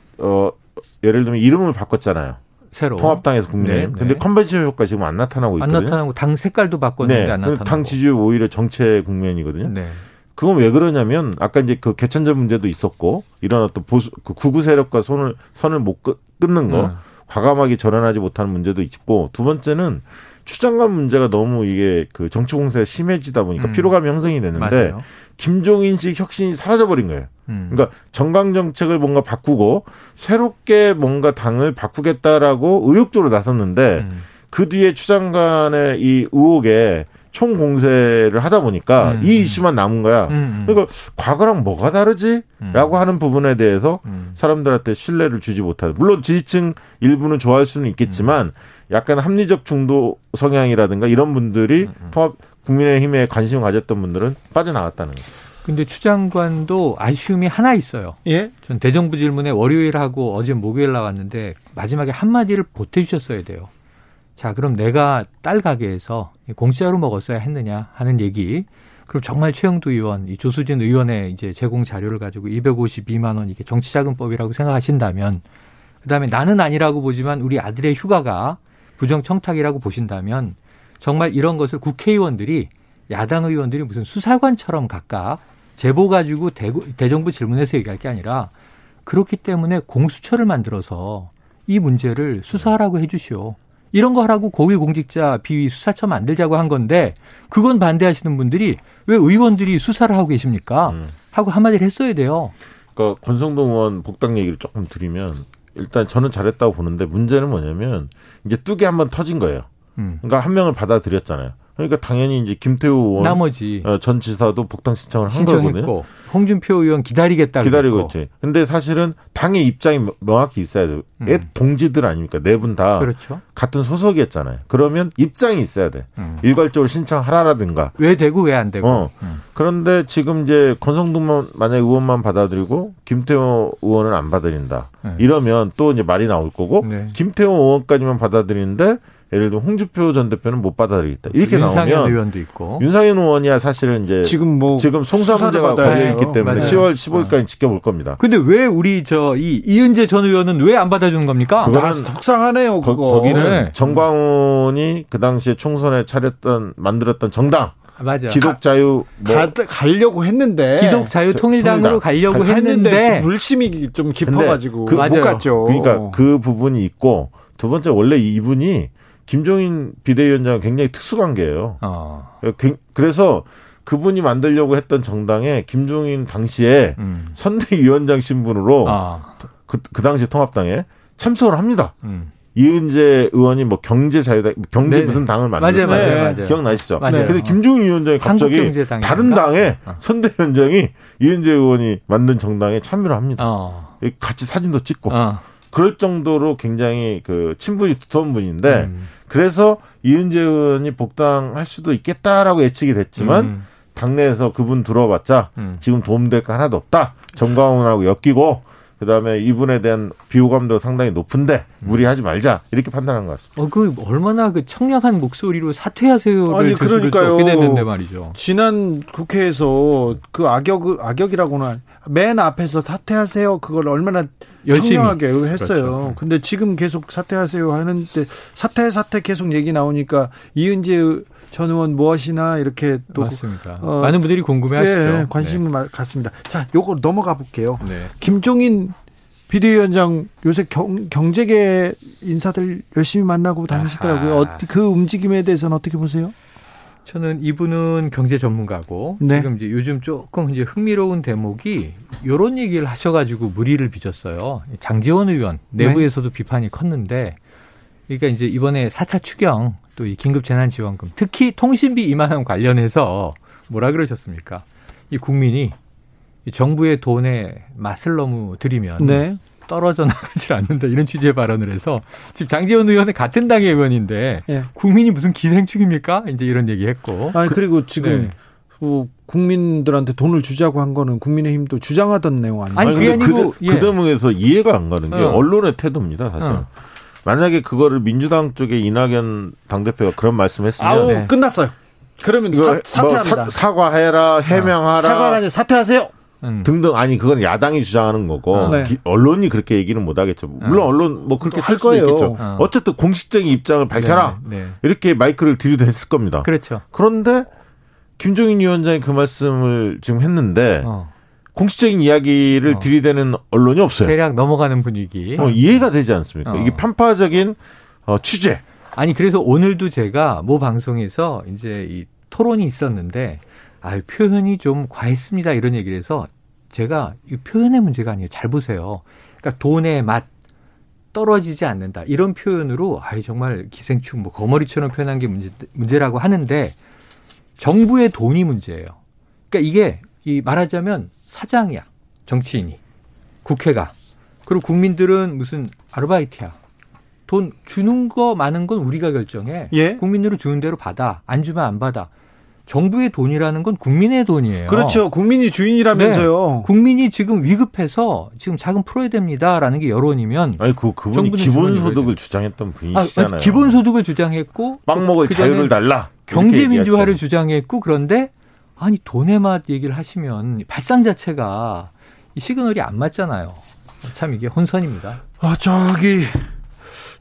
예를 들면 이름을 바꿨잖아요. 새로. 통합당에서 국민의힘. 그런데 네, 네. 컨벤션 효과 지금 안 나타나고 있거든요. 안 나타나고 당 색깔도 바꿨는데 네, 안 나타나고. 당 지지율 오히려 정체 국면이거든요. 네. 그건 왜 그러냐면 아까 이제 그 개천절 문제도 있었고 일어났던 보수 그 구구 세력과 선을 못 끊는 거 과감하게 절연하지 못하는 문제도 있고 두 번째는 추장관 문제가 너무 이게 그 정치 공세가 심해지다 보니까 피로감이 형성이 됐는데 맞아요. 김종인식 혁신이 사라져버린 거예요. 그러니까 정강 정책을 뭔가 바꾸고 새롭게 뭔가 당을 바꾸겠다라고 의욕적으로 나섰는데 그 뒤에 추장관의 이 의혹에 총 공세를 하다 보니까 이 이슈만 남은 거야. 그러니까 과거랑 뭐가 다르지? 라고 하는 부분에 대해서 사람들한테 신뢰를 주지 못하는. 물론 지지층 일부는 좋아할 수는 있겠지만 약간 합리적 중도 성향이라든가 이런 분들이 국민의힘에 관심 가졌던 분들은 빠져나갔다는 거죠. 근데 추 장관도 아쉬움이 하나 있어요. 예? 전 대정부 질문에 월요일하고 어제 목요일 나왔는데 마지막에 한마디를 보태주셨어야 돼요. 자, 그럼 내가 딸 가게에서 공짜로 먹었어야 했느냐 하는 얘기. 그럼 정말 최영두 의원, 이 조수진 의원의 이제 제공 자료를 가지고 252만 원 이게 정치자금법이라고 생각하신다면 그다음에 나는 아니라고 보지만 우리 아들의 휴가가 부정청탁이라고 보신다면 정말 이런 것을 국회의원들이 야당 의원들이 무슨 수사관처럼 각각 제보 가지고 대정부 질문에서 얘기할 게 아니라 그렇기 때문에 공수처를 만들어서 이 문제를 수사하라고 해 주시오. 이런 거 하라고 고위공직자 비위 수사처 만들자고 한 건데 그건 반대하시는 분들이 왜 의원들이 수사를 하고 계십니까? 하고 한마디를 했어야 돼요. 그러니까 권성동 의원 복당 얘기를 조금 드리면 일단 저는 잘했다고 보는데 문제는 뭐냐면 이제 뚝이 한번 터진 거예요. 그러니까 한 명을 받아들였잖아요. 그러니까 당연히 이제 김태우 의원 나머지 전 지사도 복당 신청을 한 거거든요. 홍준표 의원 기다리고 있지. 근데 사실은 당의 입장이 명확히 있어야 돼요. 동지들 아닙니까? 네 분 다 그렇죠. 같은 소속이었잖아요. 그러면 입장이 있어야 돼. 일괄적으로 신청하라든가. 왜 되고 왜 안 되고. 그런데 지금 이제 권성동만 만약 의원만 받아들이고 김태우 의원은 안 받아들인다. 이러면 또 이제 말이 나올 거고 네. 김태우 의원까지만 받아들이는데. 예를 들면 홍준표 전 대표는 못 받아들이겠다. 이렇게 나오면 윤상현 의원도 있고. 윤상현 의원이야 사실은 이제 지금 송사 문제가 걸려 있기 때문에 맞아요. 10월 15일까지 지켜볼 겁니다. 근데 왜 우리 이은재 전 의원은 왜 안 받아주는 겁니까? 그거는 속상하네요. 그거. 거기는 네. 정광훈이 그 당시에 총선에 만들었던 정당. 맞아. 기독자유 가려고 했는데 기독자유 통일당으로 가려고 했는데 물심이 좀 깊어가지고 못 갔죠. 그러니까 그 부분이 있고 두 번째 원래 이분이 김종인 비대위원장은 굉장히 특수관계예요. 그래서 그분이 만들려고 했던 정당에 김종인 당시에 선대위원장 신분으로 그 당시 통합당에 참석을 합니다. 이은재 의원이 뭐 경제자유당, 경제 네네. 무슨 당을 만들었어요. 맞아요. 기억나시죠? 맞아요. 근데 김종인 위원장이 갑자기 다른 당에 선대위원장이 이은재 의원이 만든 정당에 참여를 합니다. 같이 사진도 찍고. 그럴 정도로 굉장히 그 친분이 두터운 분인데 그래서 이은재 의원이 복당할 수도 있겠다라고 예측이 됐지만 당내에서 그분 들어봤자 지금 도움될 거 하나도 없다. 정광훈하고 엮이고 그다음에 이분에 대한 비호감도 상당히 높은데 무리하지 말자 이렇게 판단한 것 같습니다. 그 얼마나 그 청량한 목소리로 사퇴하세요를 아니 그러니까요. 했는데 말이죠. 지난 국회에서 그 악역이라고는 맨 앞에서 사퇴하세요 그걸 얼마나 열심히. 청량하게 했어요. 그렇죠. 근데 지금 계속 사퇴하세요 하는데 사퇴 계속 얘기 나오니까 이은재 전 의원 무엇이나 이렇게 또 맞습니다. 많은 분들이 궁금해하시죠. 네, 관심을 갖습니다. 자, 요거 넘어가 볼게요. 네. 김종인 비대위원장 요새 경제계 인사들 열심히 만나고 다니시더라고요. 그 움직임에 대해서는 어떻게 보세요? 저는 이분은 경제 전문가고 네. 지금 이제 요즘 조금 이제 흥미로운 대목이 이런 얘기를 하셔가지고 물의를 빚었어요. 장제원 의원 내부에서도 네. 비판이 컸는데, 그러니까 이제 이번에 4차 추경 또 이 긴급 재난지원금 특히 통신비 2만 원 관련해서 뭐라 그러셨습니까? 이 국민이 이 정부의 돈에 맛을 너무 들이면 네. 떨어져 나가질 않는다 이런 취지의 발언을 해서 지금 장제원 의원은 같은 당의 의원인데 네. 국민이 무슨 기생충입니까? 이제 이런 얘기했고. 아니 그리고 지금 네. 국민들한테 돈을 주자고 한 거는 국민의힘도 주장하던 내용 아니에요? 아니 근데 그 대목에서 이해가 안 가는 게 언론의 태도입니다 사실. 만약에 그거를 민주당 쪽에 이낙연 당대표가 그런 말씀했으면 네. 끝났어요. 그러면 사퇴합니다. 사과해라, 해명하라. 사과가 아니라 사퇴하세요. 등등. 아니 그건 야당이 주장하는 거고 네. 언론이 그렇게 얘기는 못 하겠죠. 물론 언론 뭐 그렇게 할 수도 거예요. 있겠죠. 어쨌든 공식적인 입장을 밝혀라. 네. 이렇게 마이크를 들이댔을 겁니다. 그렇죠. 그런데 김종인 위원장이 그 말씀을 지금 했는데 공식적인 이야기를 들이대는 언론이 없어요. 대략 넘어가는 분위기. 이해가 되지 않습니까? 이게 편파적인 취재. 아니 그래서 오늘도 제가 모 방송에서 이제 이 토론이 있었는데 표현이 좀 과했습니다 이런 얘기를 해서 제가 이 표현의 문제가 아니에요. 잘 보세요. 그러니까 돈의 맛 떨어지지 않는다 이런 표현으로 정말 기생충 뭐 거머리처럼 표현한 게 문제라고 하는데 정부의 돈이 문제예요. 그러니까 이게 이 말하자면 사장이야 정치인이 국회가 그리고 국민들은 무슨 아르바이트야. 돈 주는 거 많은 건 우리가 결정해. 예? 국민으로 주는 대로 받아. 안 주면 안 받아. 정부의 돈이라는 건 국민의 돈이에요. 그렇죠. 국민이 주인이라면서요. 네. 국민이 지금 위급해서 지금 자금 풀어야 됩니다라는 게 여론이면. 아니 그분이 기본소득을 주장했던 분이시잖아요. 기본소득을 주장했고. 빵 먹을 자유를 달라. 경제민주화를 주장했고. 그런데 아니 돈의 맛 얘기를 하시면 발상 자체가 이 시그널이 안 맞잖아요. 참 이게 혼선입니다.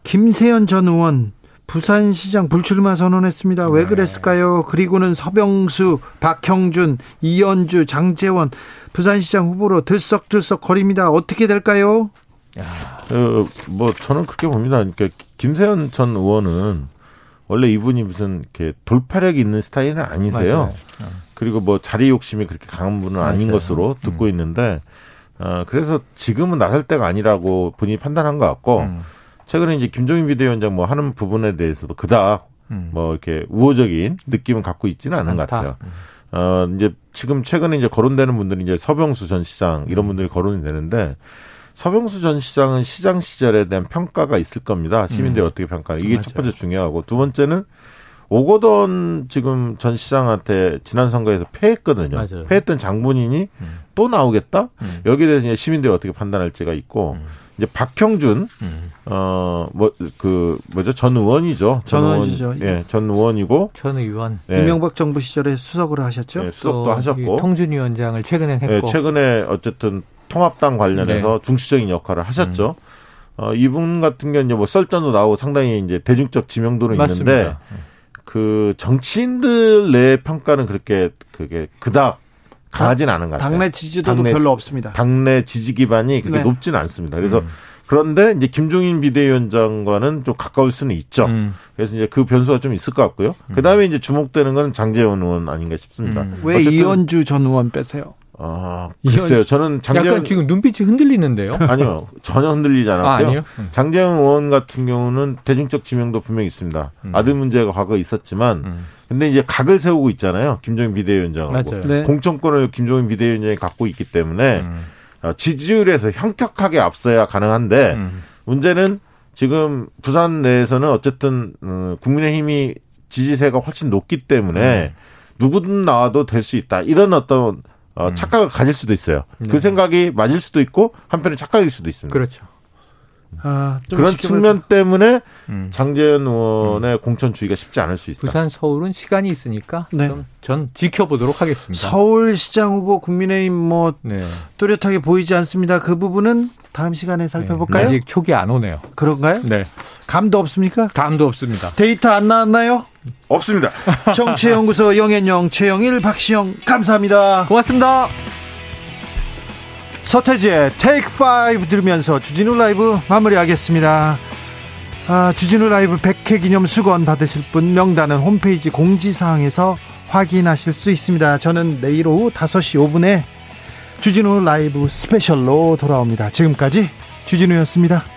김세현 전 의원 부산시장 불출마 선언했습니다. 왜 그랬을까요? 그리고는 서병수, 박형준, 이현주, 장제원 부산시장 후보로 들썩들썩 거립니다. 어떻게 될까요? 뭐 저는 그렇게 봅니다. 그러니까 김세현 전 의원은 원래 이분이 무슨 이렇게 돌파력이 있는 스타일은 아니세요. 그리고 뭐 자리 욕심이 그렇게 강한 분은 아닌 것으로 듣고 있는데 그래서 지금은 나설 때가 아니라고 본인이 판단한 것 같고. 최근에 이제 김종인 비대위원장 뭐 하는 부분에 대해서도 그닥 뭐 이렇게 우호적인 느낌은 갖고 있지는 않은 것 같아요. 이제 지금 최근에 이제 거론되는 분들이 이제 서병수 전 시장 이런 분들이 거론이 되는데 서병수 전 시장은 시장 시절에 대한 평가가 있을 겁니다. 시민들이 어떻게 평가하는 이게 첫 번째 중요하고 두 번째는 오거돈 지금 전 시장한테 지난 선거에서 패했거든요. 패했던 장본인이 또 나오겠다? 여기에 대해서 이제 시민들이 어떻게 판단할지가 있고 이제 박형준 전 의원이죠. 전 의원이고 전 의원. 예. 이명박 정부 시절에 수석을 하셨죠. 예, 수석도 하셨고 통준 위원장을 최근에 했고. 예, 최근에 어쨌든 통합당 관련해서 네. 중시적인 역할을 하셨죠. 이분 같은 경우는 뭐 썰전도 나오고 상당히 이제 대중적 지명도는 맞습니다. 있는데 그 정치인들 내 평가는 그게 그닥 강하진 않은 것 같아요. 당내 지지도도 별로 없습니다. 당내 지지 기반이 그렇게 네. 높지는 않습니다. 그래서 그런데 이제 김종인 비대위원장과는 좀 가까울 수는 있죠. 그래서 이제 그 변수가 좀 있을 것 같고요. 그다음에 이제 주목되는 건 장제원 의원 아닌가 싶습니다. 왜 이현주 전 의원 빼세요? 글쎄요. 저는 장제원 약간 지금 눈빛이 흔들리는데요. 아니요. 전혀 흔들리지 않았고요. 장제원 의원 같은 경우는 대중적 지명도 분명히 있습니다. 아들 문제가 과거에 있었지만 근데 이제 각을 세우고 있잖아요. 김종인 비대위원장하고. 네. 공천권을 김종인 비대위원장이 갖고 있기 때문에 지지율에서 현격하게 앞서야 가능한데 문제는 지금 부산 내에서는 어쨌든 국민의힘이 지지세가 훨씬 높기 때문에 누구든 나와도 될 수 있다. 이런 어떤 착각을 가질 수도 있어요. 네. 그 생각이 맞을 수도 있고 한편에 착각일 수도 있습니다. 그렇죠. 그런 측면 때문에 장제원 의원의 공천주의가 쉽지 않을 수 있다. 부산, 서울은 시간이 있으니까 네. 전 지켜보도록 하겠습니다. 서울시장 후보 국민의힘 또렷하게 보이지 않습니다. 그 부분은 다음 시간에 살펴볼까요? 아직 촉이 안 오네요. 그런가요? 네. 감도 없습니까? 감도 없습니다. 데이터 안 나왔나요? 없습니다. 정치연구소 영앤영 최영일 박시영 감사합니다. 고맙습니다. 서태지의 테이크 5 들으면서 주진우 라이브 마무리하겠습니다. 주진우 라이브 100회 기념 수건 받으실 분 명단은 홈페이지 공지사항에서 확인하실 수 있습니다. 저는 내일 오후 5시 5분에 주진우 라이브 스페셜로 돌아옵니다. 지금까지 주진우였습니다.